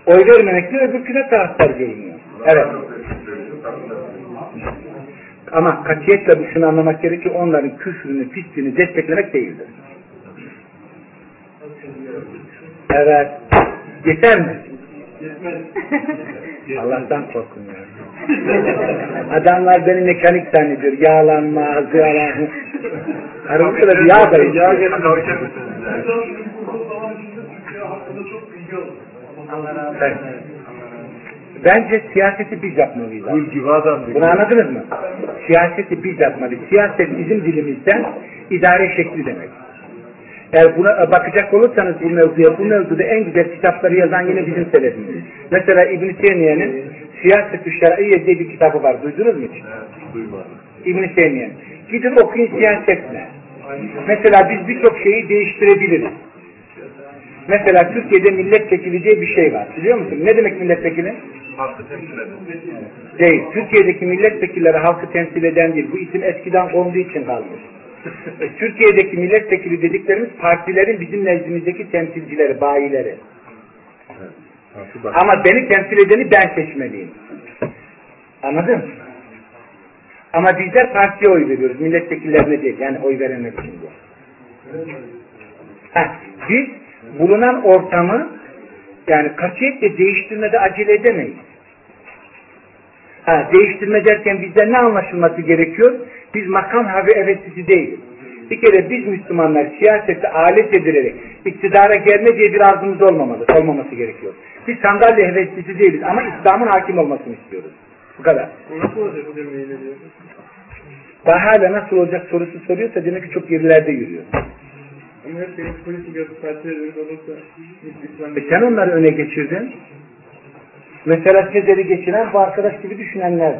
oy vermemekle öbürküne taraftar görünüyor. Evet. Ama katiyetle bu şunu anlamak gerekir ki onların küfrünü, pisliğini desteklemek değildir. Evet. Yeter mi? Allah'tan korkun ya. Adamlar beni mekanik zannediyor. Yağlanma, zıyalanma. Karımda da bir yağ dayı. Evet. Bence siyaseti biz yapmalıyız. Bunu anladınız mı? Siyaseti biz yapmalıyız. Siyaset bizim dilimizden idare şekli demek. Eğer buna bakacak olursanız bu mevzuda en güzel kitapları yazan yine bizim selefimiz. Mesela İbn-i Teymiye'nin Siyaset-ü Şer'iyye diye bir kitabı var. Duydunuz mu hiç? İbn-i Teymiye'nin. Gidin okuyun siyaset ne? Mesela biz birçok şeyi değiştirebiliriz. Mesela Türkiye'de milletvekili diye bir şey var. Biliyor musun? Ne demek milletvekili? Halkı temsil eden. Değil. Türkiye'deki milletvekilleri halkı temsil eden değil. Bu isim eskiden konduğu için kalmış. Türkiye'deki milletvekili dediklerimiz partilerin bizim nezdimizdeki temsilcileri, bayileri. Evet, ama beni temsil edeni ben seçmeliyim. Anladın mı? Ama bizler partiye oy veriyoruz. Milletvekillerine değil. Yani oy verenler için diye. Biz bulunan ortamı yani katiyetle değiştirmede acele edemeyiz. Değiştirme derken bizden ne anlaşılması gerekiyor? Biz makam havi evetlisi değiliz. Bir kere biz Müslümanlar siyaseti alet edilerek iktidara gelme diye bir arzumuz olmaması gerekiyor. Biz sandalye heveslisi değiliz ama İslam'ın hakim olmasını istiyoruz. Bu kadar. Nasıl olacak bu demeyi ne diyorsun? Daha hala nasıl olacak sorusu soruyorsa demek ki çok gerilerde yürüyor. Sen onları öne geçirdin. Mesela Sezer'i geçiren bu arkadaş gibi düşünenler.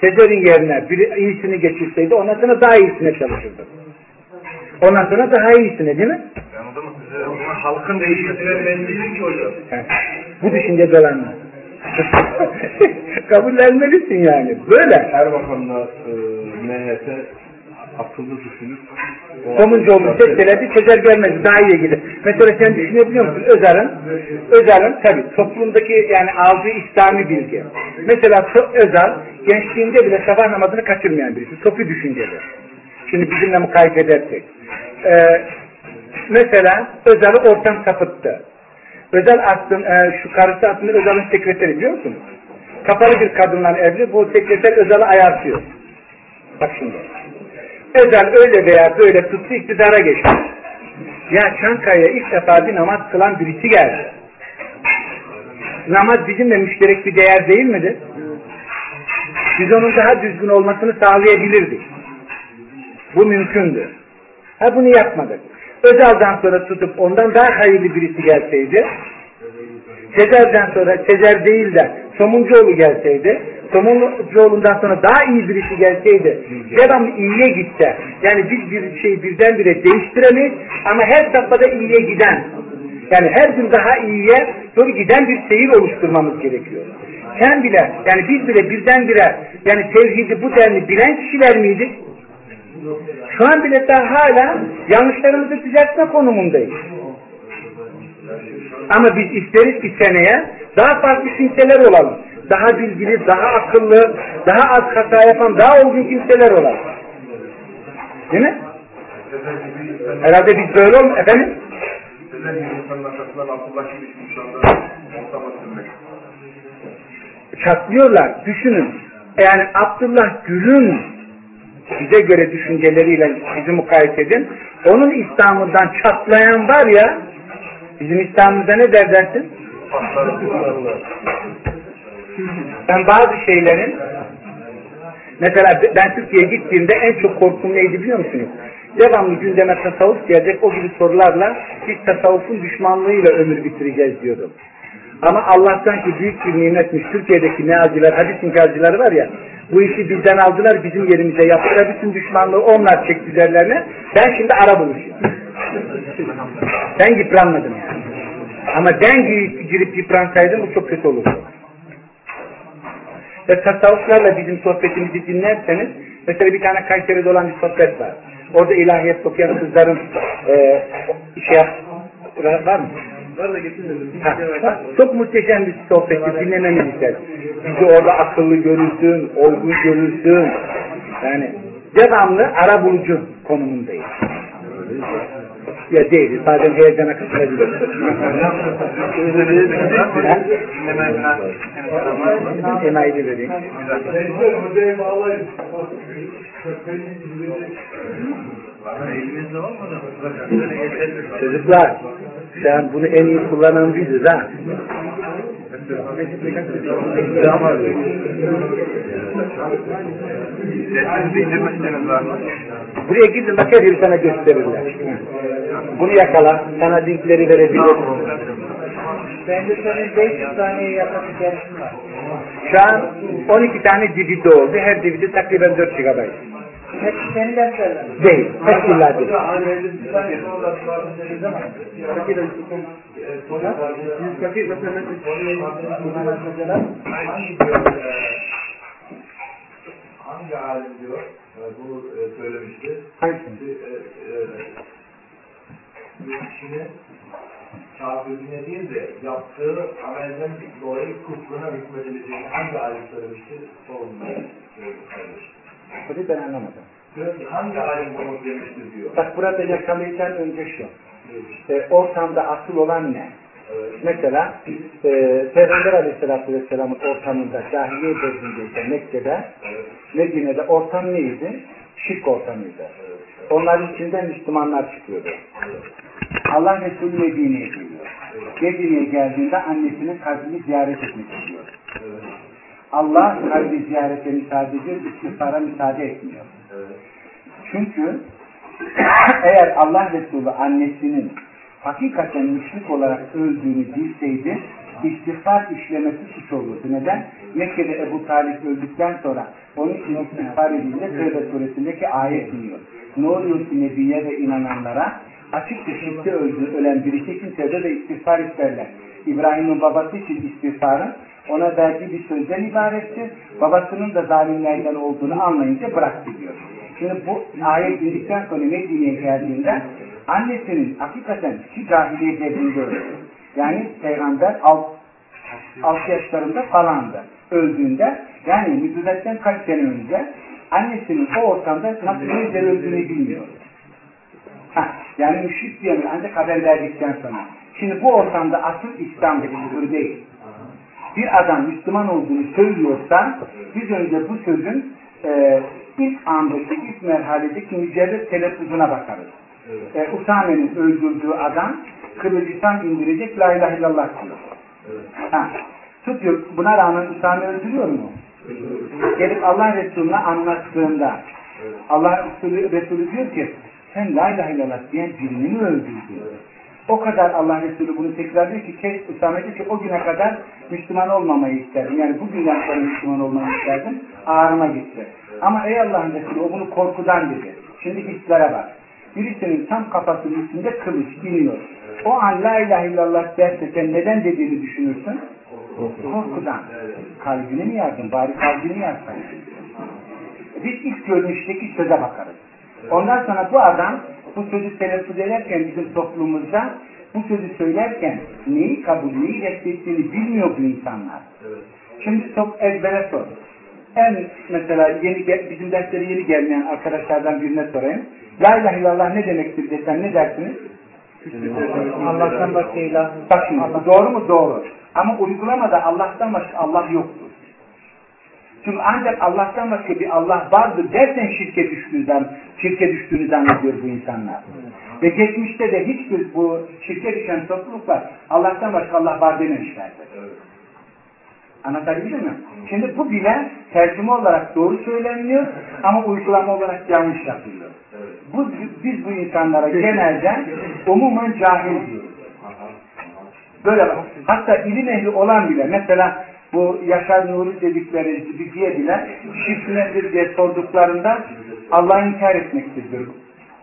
Sezer'in yerine biri iyisini geçirseydi ondan sonra daha iyisine çalışırdı. Ondan sonra daha iyisine değil mi? Halkın değişmesine ben değilim ki hocam. Bu düşünce dolanmaz. Kabullenmelisin yani. Böyle. Erbakan'la MHT akıllı düşünür. Somuncuoğlu seçseledi, Sezer gelmedi. Daha iyiye gider. Mesela sen düşünebiliyor musun? Özal'ın tabii toplumdaki yani aldığı İslami bilgi. Mesela Özal gençliğinde bile sabah namazını kaçırmayan birisi. Sofi düşünceli. Şimdi bizimle mukayese edersek. Mesela Özal'ı ortam sapıttı. Özal şu karısı aslında Özal'ın sekreteri biliyor musunuz? Kapalı bir kadınla evli. Bu sekreter Özal'ı ayartıyor. Bak şimdi. Özal öyle veya böyle tuttu iktidara geçti. Ya Çankaya'ya ilk defa bir namaz kılan birisi geldi. Namaz bizimle müşterek bir değer değil midir? Biz onun daha düzgün olmasını sağlayabilirdik. Bu mümkündür. Bunu yapmadık. Özal'dan sonra tutup ondan daha hayırlı birisi gelseydi, Sezer'den sonra Sezer değil de Somuncuoğlu gelseydi, Somuncuoğlu'ndan sonra daha iyi birisi gelseydi, devamlı iyiye gitse, yani biz bir şeyi birdenbire değiştiremeyiz ama her safhada iyiye giden, yani her gün daha iyiye doğru giden bir seyir oluşturmamız gerekiyor. Sen bile, yani biz bile birdenbire, yani tevhidi bu denli bilen kişiler miydik? Şu an bile daha hala yanlışlarımızı düzeltme konumundayız. Ama biz isteriz ki seneye daha farklı kimseler olalım. Daha bilgili, daha akıllı, daha az hata yapan, daha olgun kimseler olalım. Değil mi? Herhalde biz böyle olmuyor efendim. Özel bir insanın arkasından Abdullah gibi insanlar ortama sürmek. Çatlıyorlar. Düşünün. Yani Abdullah Gül'ün bize göre düşünceleriyle bizi mukayese edin. Onun İslam'ından çatlayan var ya, bizim İslam'ımıza ne der dersin? Ben bazı şeylerin, mesela ben Türkiye'ye gittiğimde en çok korkum neydi biliyor musunuz? Devamlı gündeme tasavvuf gelecek, o gibi sorularla biz tasavvufun düşmanlığıyla ömür bitireceğiz diyordum. Ama Allah'tan ki büyük bir nimetmiş, Türkiye'deki mealciler, hadis inkarcıları var ya, bu işi bizden aldılar, bizim yerimize yaptılar, bütün düşmanlığı onlar çekti üzerlerine. Ben şimdi ara buluşuyorum. Ben yıpranmadım yani. Ama ben girip yıpransaydım bu çok kötü olurdu. Ve tasavvuflarla bizim sohbetimizi dinlerseniz, mesela bir tane Kayseri'de olan bir sohbet var. Orada ilahiyat okuyan kızların var mı? Var da getirmedim. Çok muhteşem bir sohbeti dinlememiz isterim. Bizi orada akıllı görürsün, olgun görürsün. Yani devamlı ara bulucu konumundayız. Ya değil, bazen heyecana katılabiliriz. Enayi vereyim. Çocuklar, sen bunu en iyi kullanan biziz ha. Buraya gidin bak, her yeri sana gösterirler. Bunu yakala, sana linkleri verebilirim. Ben de senin 500 taneye yakın içerisinde var. Şu an 12 tane DVD oldu. Her DVD takriben 4 GB. Hep seni derslerler. Değil. Hep yıllar değil. Hangi alim diyor? Bunu söylemişti. Hangisi? Kişinin kafirliğine değil de yaptığı amelden dolayı kufruna hükmedileceğini hangi alim söylemişti? Sorumlu. Bunu ben anlamadım. Hangi alim bunu demiştir diyor. Bak burada yakalayacağın önce şu. Ortamda asıl olan ne? Evet. Mesela Peygamber Aleyhisselatü Vesselam'ın ortamında cahiliye döneminde Mekke'de, evet. Medine'de ortam neydi? Şirk ortamıydı. Evet. Onların içinden Müslümanlar çıkıyordu. Evet. Allah Resulü Medine'ye geliyor. Evet. Medine'ye geldiğinde annesinin kalbini ziyaret etmek istiyor. Evet. Allah kalbi ziyarete müsaade ediyor, istihbara müsaade etmiyor. Evet. Çünkü eğer Allah Resulü annesinin hakikaten müşrik olarak öldüğünü bilseydi, istihbar işlemesi suç olurdu. Neden? Mekke'de Ebu Talib öldükten sonra onun için istihbar edildi. Tevbe suresindeki ayet iniyor. Ne oluyor ki Nebiye ve inananlara? Açıkça şirkte ölen birisi için tevbe ve istihbar isterler. İbrahim'in babası için istihbarın ona verdiği bir sözden ibarettir. Babasının da zalimlerden olduğunu anlayınca bıraktı diyor. Şimdi bu ayet indikten sonra Medine'ye geldiğinde annesinin hakikaten ki cahiliye dediğini görüyoruz. Yani Peygamber alt yaşlarında falandı. Öldüğünde yani nübüvvetten kaç sene önce annesinin o ortamda nasıl bir öldüğünü bilmiyor. Yani müşrik diyelim ancak haber verdikten sonra. Şimdi bu ortamda asıl İslam bir değil. Bir adam Müslüman olduğunu söylüyorsa biz önce bu sözün ilk andaki, ilk merhaledeki mücerret telaffuzuna bakarız. Evet. Usame'nin öldürdüğü adam Kıbrıs'tan indirecek la ilahe illallah diyor. Evet. Tutuyor. Buna rağmen Usame öldürüyor mu? Evet. Gelip Allah Resulü'ne anlattığında evet. Allah Resulü diyor ki sen la ilahe illallah diyen birini mi öldürdün? Evet. O kadar Allah Resulü bunu tekrar diyor ki Usame diyor ki o güne kadar Müslüman olmamayı isterdim. Yani bugünden sonra Müslüman olmayı isterdim. Ağrıma gitti. Evet. Ama ey Allah'ın Resulü o bunu korkudan dedi. Şimdi hislere bak. Birisinin tam kafasının üstünde kılıç biniyor. Evet. O an la ilahe illallah derse sen neden dediğini düşünürsün? Korkudan. Evet. Kalbini mi yazdın? Bari kalbini yazsan. Biz ilk görünüşteki söze bakarız. Evet. Ondan sonra bu adam bu sözü telaffuz ederken bizim toplumumuzda bu sözü söylerken neyi kabul, neyi reddettiğini bilmiyor bu insanlar. Evet. Şimdi çok ezbere sor. Mesela yeni, bizim derslere yeni gelmeyen arkadaşlardan birine sorayım. La ilahe illallah ne demektir desem ne dersiniz? Allah'tan başka ilah. Bak şimdi Allah. Doğru mu? Doğru. Ama uygulamada Allah'tan başka Allah yoktur. Çünkü ancak Allah'tan başka bir Allah vardır dersen şirke düştüğünü zannediyor bu insanlar. Ve geçmişte de hiçbir bu şirke düşen topluluklar Allah'tan başka Allah var dememişlerdir. Evet. Anlatabildim mi? Şimdi bu bile tercüme olarak doğru söylenmiyor ama uygulama olarak yanlış yapılıyor. Evet. Biz bu insanlara genelde umumen cahil diyoruz. Böyle bak. Hatta ilim ehli olan bile mesela bu Yaşar Nuri dedikleri diye bile şirk nedir diye sorduklarında Allah'ı inkar etmektir diyor.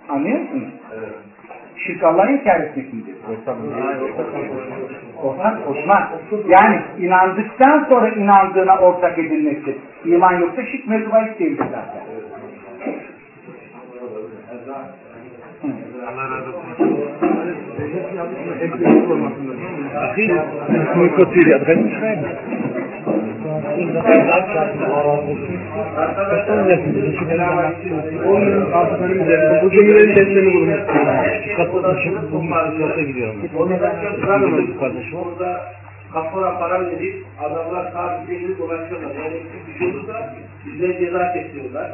Anlıyor musunuz? Evet. Şirk Allah'ı inkar etmek midir? Osman. Yani inandıktan sonra inandığına ortak edilmektir. İman yoksa şirk mevzubayit değildir zaten. Allah razı olsun. Bu cümlenin seslerini bulmuş. Kapıdan çıkıp bunlara gidiyorum. Orada kafara param edip adamlar sadece dolaşıyorlar. Yani düşüyoruz da bize ceza kesiyorlar.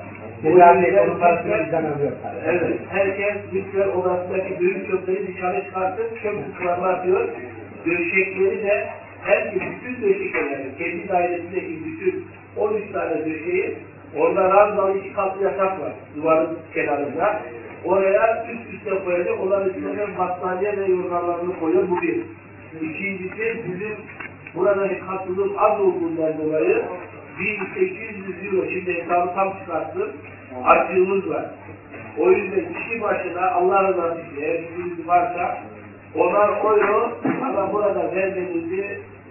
Evet. Herkes lütfen odasındaki büyük çöpleri dışarı çıkartıp çöp kutularına diyor. Döşekleri de herkes bütün döşekleri, kendi dairesindeki bütün 13 tane döşeği, orada ranzalı 2 katlı yatak var duvarın kenarında. Oraya üst üste koyacak, onların üstüne battaniye ve yorganlarını koyuyor bu bir. İkincisi bizim buradaki katlılığın az olduğundan dolayı 1800 euro şimdi hesabı tam çıkarttım. Açığımız var. O yüzden kişi başına Allah razı olsun eğer birimiz varsa onlar koyuyor ama burada verdiğimizi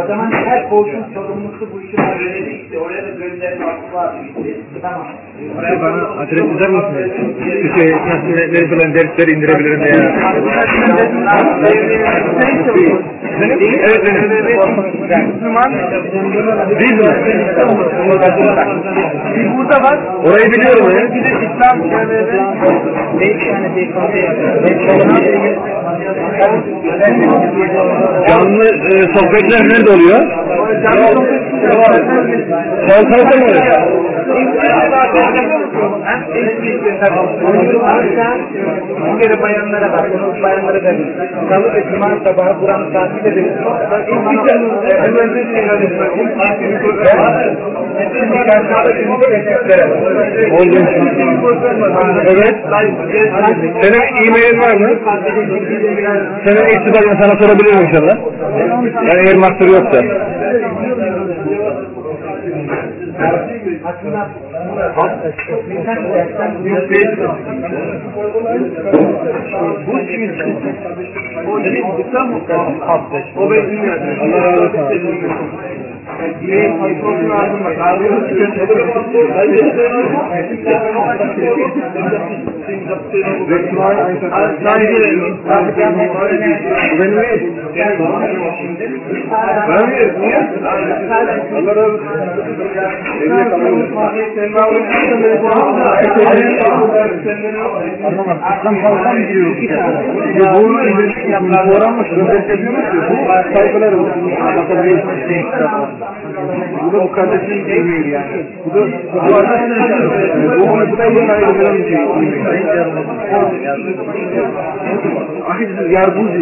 O zaman her koğuşun sorumlusu bu işi öğrendik işte. Oraya da gönderme hakkı var. Tamam. Bana adres eder misiniz? Nasıl falan dersleri indirebilirim veya... Evet, benim. Müslüman. Değil mi? Bir burada var. Orayı biliyorum ya. Bir de İslam yerleri. Canlı sohbetler nerede oluyor? Salkata mı? Bu kere bayanlara bak. Bayanlara da salı ve cuma sabahı buranın saati de verir. Evet. Senin e-mailin var mı? Senin itibarına sana sorabilirim inşallah. Yani eğer mahsur yoksa. Bu da o kardeşin yemeği yani. Bu arkadaşın o konuşmayı ayrılamayacak. Ahir yarbuzu.